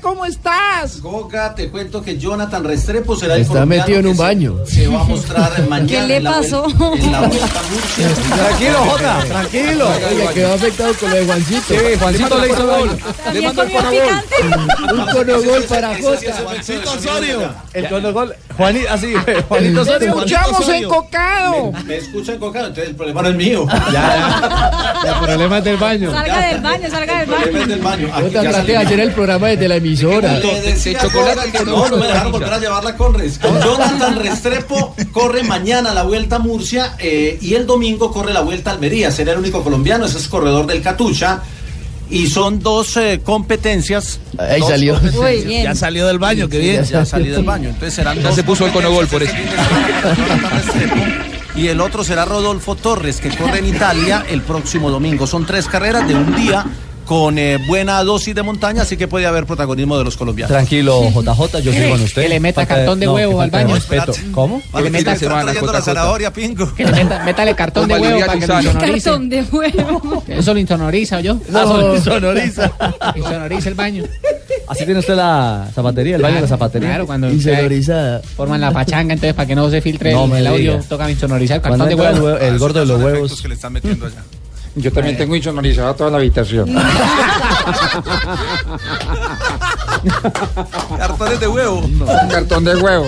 ¿cómo estás? Goga, te cuento que Jonathan Restrepo será el colombiano. Está metido en un baño. Se va a mostrar mañana. ¿Qué le pasó? En la vuelta Murcia. Tranquilo, Jota, tranquilo. Le quedó afectado con lo de Juancito. Sí, Juancito le hizo gol. Le mandó el conogol. Un conogol para Jota. Juancito Osorio. El conogol. Juanito, así. Juanito Osorio. Escuchamos encocado. Me escucha encocado, entonces el problema no es mío. Ya. El problema es del baño. Salga del baño. Yo te traté ayer el programa desde la emisora. De chocolate que no me dejaron volver a llevarla con Jonathan Restrepo. Corre mañana la Vuelta a Murcia, y el domingo corre la Vuelta a Almería. Será el único colombiano, ese es corredor del Catucha. Y son 2 competencias. Ahí salió. Muy bien. Ya salió del baño, qué bien. Ya salió del baño. Entonces serán 2. Se puso el conogol por eso. Y el otro será Rodolfo Torres, que corre en Italia el próximo domingo. Son 3 carreras de un día, con buena dosis de montaña, así que puede haber protagonismo de los colombianos. Tranquilo, JJ, yo estoy con usted. Que le meta cartón de huevo al baño. ¿Cómo? Que le meta zanahoria, pingo. Que le métale cartón de huevo para que lo insonorice. Cartón de huevo. Eso lo insonoriza, ¿yo? Eso lo insonoriza. Insonoriza el baño. Así tiene usted la zapatería, el baño de la zapatería. Claro, cuando insonorizada forman la pachanga, entonces para que no se filtre el audio, toca insonorizar el cartón de huevo. El gordo de los huevos que le están metiendo allá. Yo también tengo insonorizada toda la habitación. Cartones de huevo. No, cartón de huevo.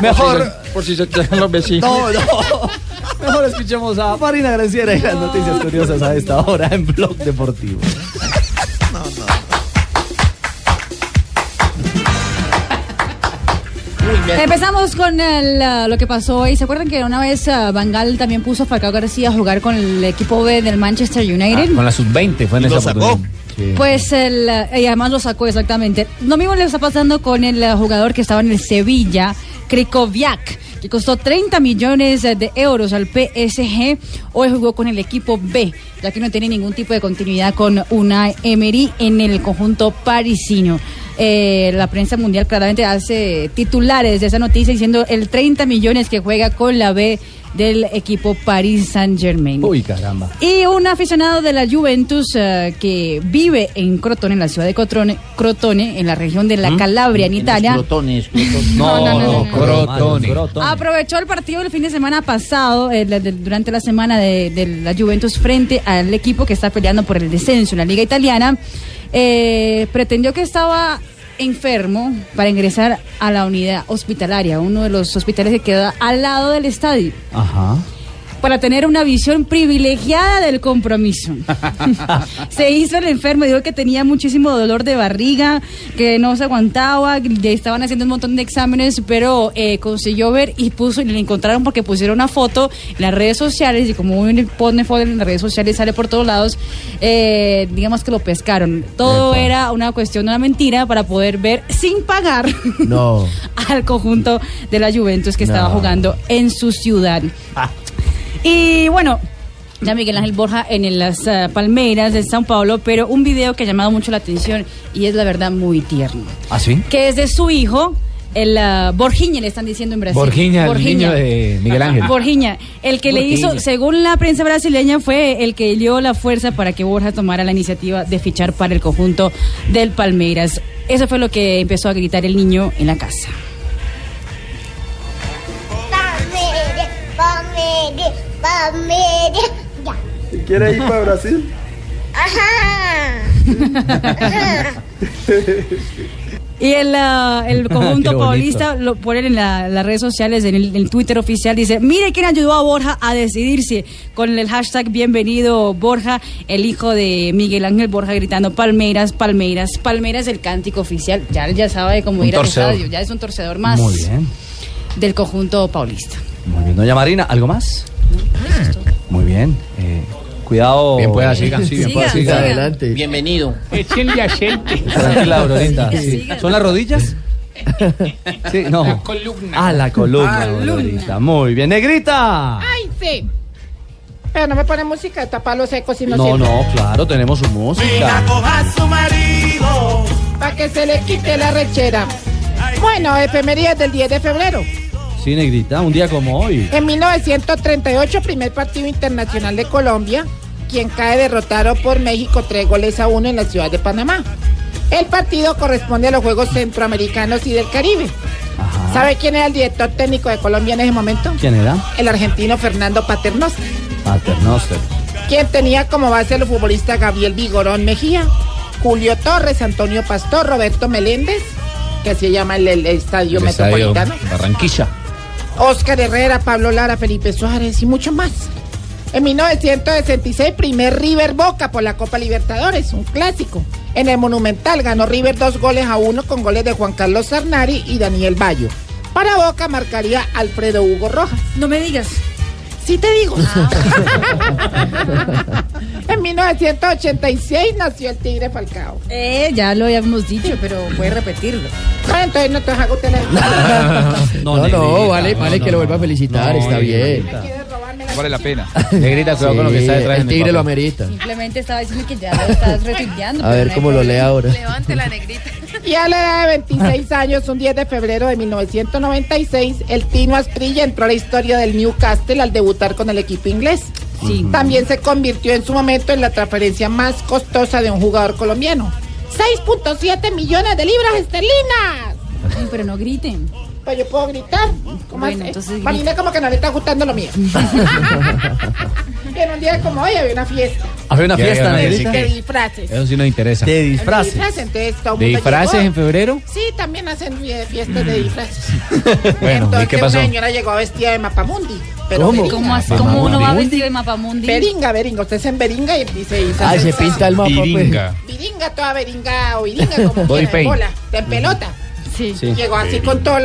Mejor. Por si se quejan los vecinos. No. Mejor escuchemos a Marina Granciera y las noticias curiosas a esta hora en Blog Deportivo. Empezamos con lo que pasó hoy. ¿Se acuerdan que una vez Van Gaal también puso a Falcao García a jugar con el equipo B del Manchester United? Con la sub-20 fue en esa oportunidad. Sí. Pues y además lo sacó, exactamente. Lo mismo le está pasando con el jugador que estaba en el Sevilla, Krychowiak, que costó 30 millones de euros al PSG. Hoy jugó con el equipo B, ya que no tiene ningún tipo de continuidad con Unai Emery en el conjunto parisino. La prensa mundial claramente hace titulares de esa noticia, diciendo el 30 millones que juega con la B del equipo Paris Saint-Germain. Uy, caramba. Y un aficionado de la Juventus que vive en Crotone, en la ciudad de Crotone, en la región de la Calabria, en Italia. Crotone. Aprovechó el partido del fin de semana pasado, durante la semana de la Juventus frente al equipo que está peleando por el descenso en la liga italiana. Pretendió que estaba enfermo para ingresar a la unidad hospitalaria, uno de los hospitales que queda al lado del estadio. Ajá. Para tener una visión privilegiada del compromiso. Se hizo el enfermo, dijo que tenía muchísimo dolor de barriga, que no se aguantaba, que estaban haciendo un montón de exámenes, pero consiguió ver y le encontraron, porque pusieron una foto en las redes sociales, y como uno pone foto en las redes sociales, sale por todos lados, digamos que lo pescaron. Todo era una cuestión, una mentira, para poder ver sin pagar al conjunto de la Juventus que estaba jugando en su ciudad. Y bueno, ya Miguel Ángel Borja en las Palmeiras de São Paulo, pero un video que ha llamado mucho la atención y es la verdad muy tierno. ¿Ah, sí? Que es de su hijo, el Borginha, le están diciendo en Brasil. Borginha, el niño de Miguel Ángel. Borginha, el que le hizo, según la prensa brasileña, fue el que dio la fuerza para que Borja tomara la iniciativa de fichar para el conjunto del Palmeiras. Eso fue lo que empezó a gritar el niño en la casa. Palmeiras. ¿Y quiere ir para Brasil? Ajá. Y el conjunto paulista lo ponen en las redes sociales, en el Twitter oficial, dice: mire quién ayudó a Borja a decidirse, con el hashtag bienvenido Borja, el hijo de Miguel Ángel Borja gritando Palmeiras, Palmeiras, Palmeiras, el cántico oficial. Ya sabe cómo ir al estadio, ya es un torcedor más del conjunto paulista. Muy bien, doña Marina, ¿algo más? No, muy bien, cuidado. Bien pueda, sigan, sí, bien pueda, sigan. Adelante. Bienvenido. Échenle aceite. Tranquila, Aurorita. ¿Son las rodillas? Sí, no. La columna. Ah, la columna, Aurorita. Muy bien, Negrita. Ay, sí. Pero no me ponen música de tapar los secos si no sirve. No, claro, tenemos su música. Venga, coja a su marido, para que se le quite la rechera. Bueno, efemerías del 10 de febrero. Sí, Negrita, un día como hoy. En 1938, primer partido internacional de Colombia, quien cae derrotado por México 3-1 en la ciudad de Panamá. El partido corresponde a los Juegos Centroamericanos y del Caribe. Ajá. ¿Sabe quién era el director técnico de Colombia en ese momento? ¿Quién era? El argentino Fernando Paternoster. Paternoster. Quien tenía como base a los futbolistas Gabriel Vigorón Mejía, Julio Torres, Antonio Pastor, Roberto Meléndez, que así se llama el estadio metropolitano. Barranquilla. Oscar Herrera, Pablo Lara, Felipe Suárez y mucho más. En 1966, primer River Boca por la Copa Libertadores, un clásico. En el Monumental ganó River 2-1 con goles de Juan Carlos Sarnari y Daniel Bayo. Para Boca marcaría Alfredo Hugo Rojas. No me digas. Sí te digo. En 1986 nació el Tigre Falcao. Ya lo habíamos dicho, pero puede repetirlo. Bueno, entonces no te hago tener. No, vale, que lo vuelva a felicitar, está bien. Vale la pena. Negrita, cuidado con lo que está detrás. El Tigre lo amerita. Simplemente estaba diciendo que ya lo estás retuiteando. A ver cómo lo lee ahora. Levante la Negrita. Y a la edad de 26 años, un 10 de febrero de 1996, el Tino Asprilla entró a la historia del Newcastle al debutar con el equipo inglés. Sí. También se convirtió en su momento en la transferencia más costosa de un jugador colombiano. 6.7 millones de libras esterlinas. Ay, pero no griten. Pues yo puedo gritar. Bueno, entonces Marina como que no le está gustando lo mío. En un día como hoy había una fiesta. Había una fiesta, Negrita. De disfraces. Eso sí nos interesa. De disfraces. ¿De disfraces en febrero? Sí, también hacen fiestas de disfraces. Bueno, entonces, ¿y qué pasó? Una señora llegó vestida de mapamundi. Pero ¿Cómo uno va vestido de mapamundi? Beringa. Usted es en beringa y dice... Ah, se pinta el mapa. Beringa, toda beringa o iringa, como quiera, en bola, en pelota. Sí. Llegó así con todos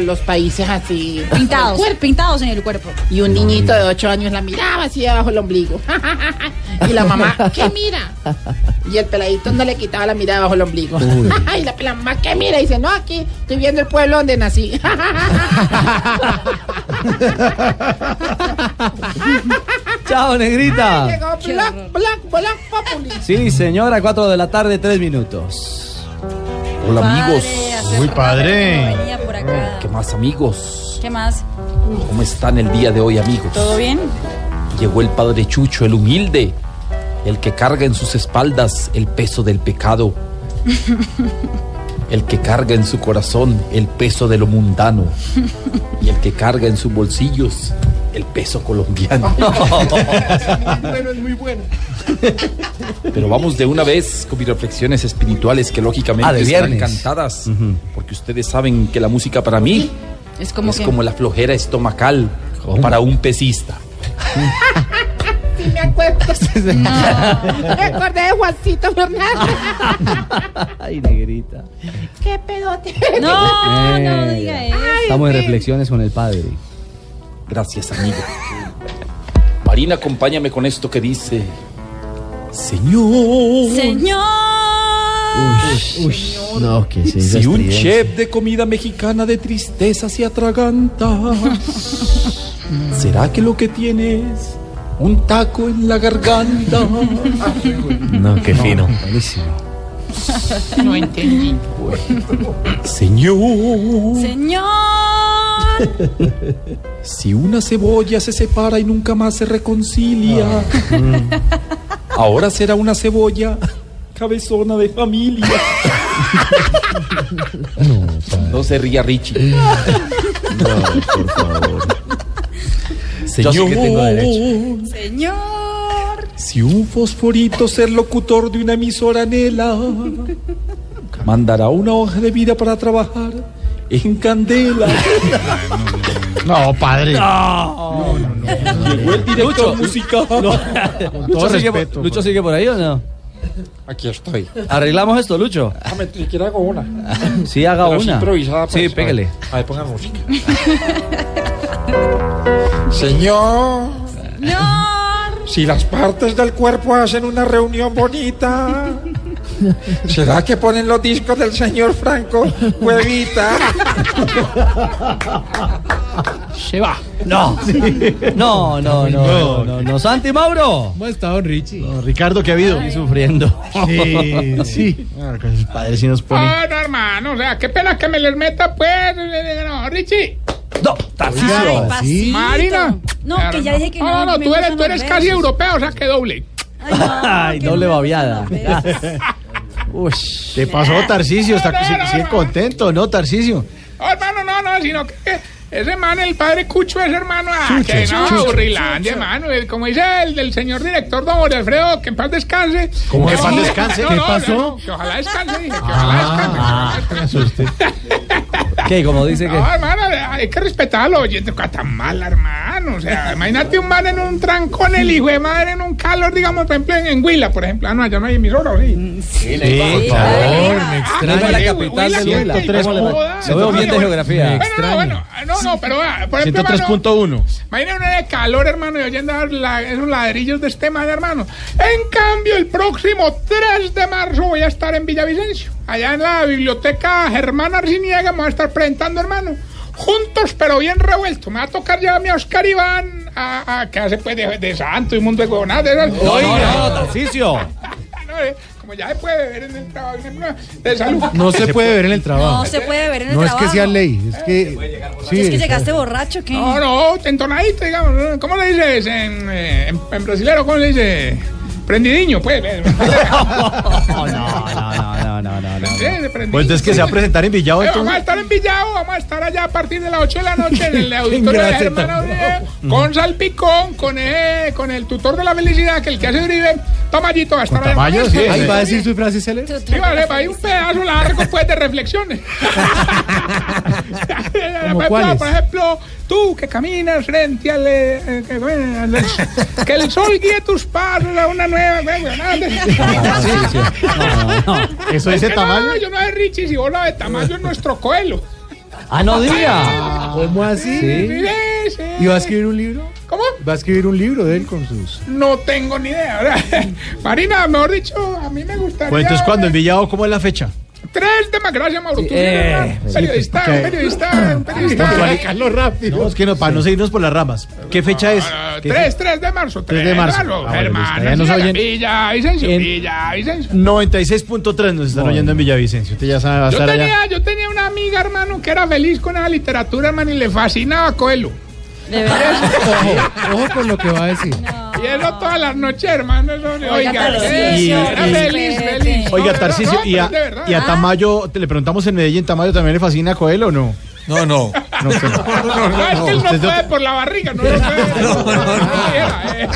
los países así pintados en el cuerpo. Y un niñito de 8 años la miraba así debajo del ombligo. Y la mamá, ¿qué mira? Y el peladito no le quitaba la mirada debajo del ombligo. Y la mamá, ¿qué mira? Y dice, no, aquí estoy viendo el pueblo donde nací. Chao, Negrita. Ay, llegó Black Populi. Sí, señora, 4:03 p.m. Hola, padre, amigos. Muy padre. ¿Qué más, amigos? ¿Qué más? ¿Cómo están el día de hoy, amigos? ¿Todo bien? Llegó el padre Chucho, el humilde, el que carga en sus espaldas el peso del pecado, el que carga en su corazón el peso de lo mundano y el que carga en sus bolsillos el peso colombiano. Es muy bueno. Pero vamos de una vez con mis reflexiones espirituales, que lógicamente están cantadas, porque ustedes saben que la música para mí es como la flojera estomacal para un pesista. Sí, me acuerdo. Me acordé de Juancito Fernández. Ay, Negrita. Qué pedote. No diga eso. Estamos en reflexiones con el padre. Gracias, amigo. Marina, acompáñame con esto que dice: Señor. Señor. No, que se si un chef de comida mexicana de tristeza se atraganta, ¿será que lo que tienes un taco en la garganta? No, qué fino. Buenísimo. No entendí. Bueno. Señor. Si una cebolla se separa y nunca más se reconcilia, ahora será una cebolla cabezona de familia. No se ría, Richie. No, por favor. Señor, yo sé que tengo derecho. Señor, si un fosforito ser locutor de una emisora anhela, mandará una hoja de vida para trabajar en Candela. No, padre. No. Llegó el director Lucho, musical. Lucho sigue por ahí, ¿o no? Aquí estoy. Arreglamos esto, Lucho. Me quiero hago una. Sí, haga pero una. Improvisada. Sí, pégale. A ver, ponga música. Señor. Señor. Si las partes del cuerpo hacen una reunión bonita, ¿será que ponen los discos del señor Franco Cuevita? Se va. No. Sí. No. Santi Mauro. ¿Cómo está, don Richie? Don Ricardo, ¿qué ha habido? Estoy sufriendo. Sí. El padre sí nos pone. No, hermano. O sea, qué pena que me les meta, pues. No, Richie. No, Tarcicio. Sí. Marina. No, que ya dije que no. No, tú eres casi europeo, o sea, que doble. Ay, doble babiada. Uy. Te pasó, Tarcicio. Sí, contento, ¿no, Tarcicio? No, hermano, no, sino que. Ese man, el padre Cucho, ese hermano, que no, Burrilandia, hermano, como dice el del señor director don Jorge Alfredo, que en paz descanse. ¿Cómo que en paz descanse? ¿Qué pasó? Que ojalá descanse, dije, que ojalá descanse. ¿Qué? Como dice que. No, hermano, hay que respetarlo, oye, tan mal, hermano. O sea, imagínate un man en un trancón, el hijo de madre, en un calor, digamos, por ejemplo, en Huila, por ejemplo. Ah, no, allá no hay emisora, sí. Sí, por favor, me extraña. La capital de Huila. No veo bien de geografía. No, pero por ejemplo, 103.1. Imagínate una de calor, hermano, y oyendo esos ladrillos de este man, hermano. En cambio, el próximo 3 de marzo voy a estar en Villavicencio. Allá en la biblioteca Germán Arciniega vamos a estar presentando, hermano. Juntos, pero bien revuelto. Me va a tocar ya a mi Oscar Iván a que hace pues de santo y mundo de huevonadas. No, Tarcicio. Como ya se puede beber en el trabajo de salud. No se puede beber en el trabajo. No es que sea ley, es que sí, es que llegaste borracho, ¿qué? No, entonadito, digamos. ¿Cómo le dices en brasilero? ¿Cómo le dices? Prendidiño, pues. No. Pues entonces que se va a presentar en Villavo. Vamos a estar en Villavo, vamos a estar allá a partir de las 8 de la noche en el auditorio de Germán con Salpicón, con el tutor de la felicidad, que el que hace Uribe, Tamayito, va a estar allá. Tamayo, sí. Ahí va a decir su frase célebre. Sí, vale, va a ir un pedazo largo, pues, de reflexiones. Por ejemplo, tú que caminas frente al. Que el sol guíe tus pasos a una nueva. No. Eso dice Tamayo. No, yo no sé, Richie, si vos la de Tamayo es nuestro coelo. Ah, no diga. ¿Cómo así? Sí. ¿Y va a escribir un libro? ¿Cómo? ¿Va a escribir un libro de él con sus...? No tengo ni idea, ¿verdad? Marina, mejor dicho, a mí me gustaría... Pues entonces, ¿cuándo? ¿En Villavo? ¿Cómo es la fecha? 3 de gracias, Mauro. Sí, periodista. Calificarlo rápido. No, es que no, para no seguirnos por las ramas. ¿Qué fecha es? 3 de marzo. 3 de marzo. Hermano, nos oyen. Villavicencio. 96.3 nos están oyendo en Villavicencio. Usted ya sabe, va a estar allá. Yo tenía una amiga, hermano, que era feliz con la literatura, hermano, y le fascinaba Coelho. De verdad. Ojo con lo que va a decir. Y eso todas las noches, hermano. Oiga, Tarcicio. Oiga, Tarcicio, y a Tamayo, le preguntamos en Medellín, ¿Tamayo también le fascina a Coelho o no? No. No, es que él no puede por la barriga, no lo puede. No.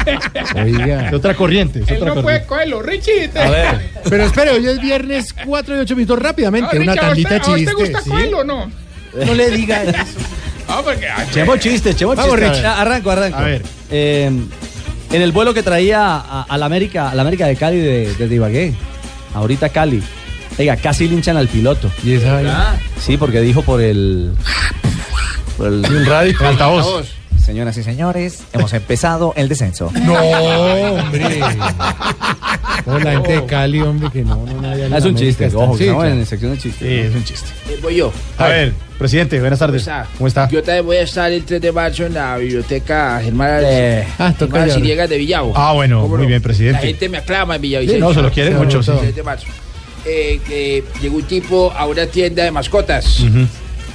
Oiga. Es otra corriente. Él no puede Coelho, Richie. A ver. Pero espere, hoy es viernes 4:08, rápidamente, una tandita chiste. ¿A usted gusta Coelho o no? No le diga eso. Chemo chiste. Vamos, Rich. Arranco. A ver. En el vuelo que traía a la América de Cali desde Ibagué, ahorita Cali, oiga, casi linchan al piloto. ¿Y esa vaina? Sí, porque dijo por el un radio, por el altavoz. Señoras y señores, hemos empezado el descenso. No, hombre. La gente de Cali, hombre, que no nadie. Es un chiste, ojo, sí, claro. En la sección de chistes. Sí, es un chiste. Voy yo. A ver, presidente, buenas tardes. ¿Cómo está? Yo también voy a estar el 3 de marzo en la biblioteca Germán Arciniega de Villavo. Ah, bueno, muy bien, presidente. La gente me aclama en Villavicencio. Sí, no, se lo quieren mucho. El 3 de marzo. Llegó un tipo a una tienda de mascotas. Uh-huh.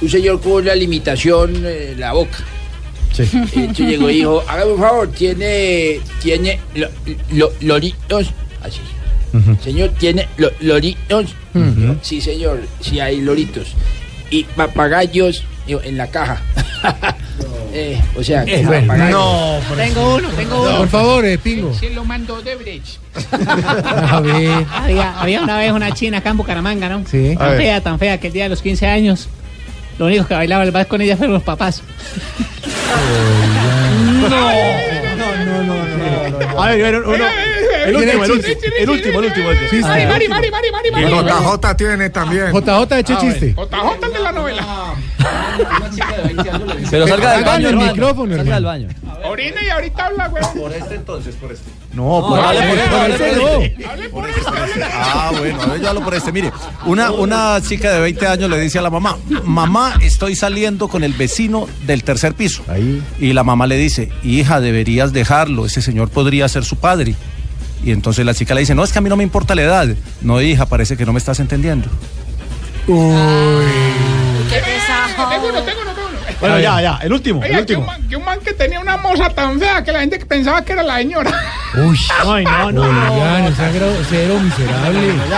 Un señor con una limitación en la boca. Sí. Entonces llegó y dijo, hágame un favor, tiene loritos, así. Uh-huh. Señor, ¿tiene loritos? Uh-huh. Sí, señor, sí hay loritos. Y papagayos en la caja. O sea, bueno, no, tengo uno. No, por favor, Pingo. Se lo mandó de Brecht. Había una vez una china acá en Bucaramanga, ¿no? Sí. Tan fea, que el día de los 15 años, lo único que bailaba el vals con ella fueron los papás. No. A ver, el último. Sí, Mari. Y JJ tiene también. JJ ha hecho chiste. JJ el de la novela. Pero salga del baño, el micrófono. Salga del baño. Orina y ahorita habla, güey. Por este. No, hable por este. Ah, bueno, a ver, yo hablo por este. Mire, una chica de 20 años le dice a la mamá: mamá, estoy saliendo con el vecino del tercer piso. Ahí. Y la mamá le dice: hija, deberías dejarlo, ese señor podría ser su padre. Y entonces la chica le dice: no, es que a mí no me importa la edad. No, hija, parece que no me estás entendiendo. Uy. Qué pesado. Tengo uno. Bueno, ya, el último. Oiga, que un man que tenía una moza tan fea que la gente pensaba que era la señora. Uy. Ay, no. Era un miserable.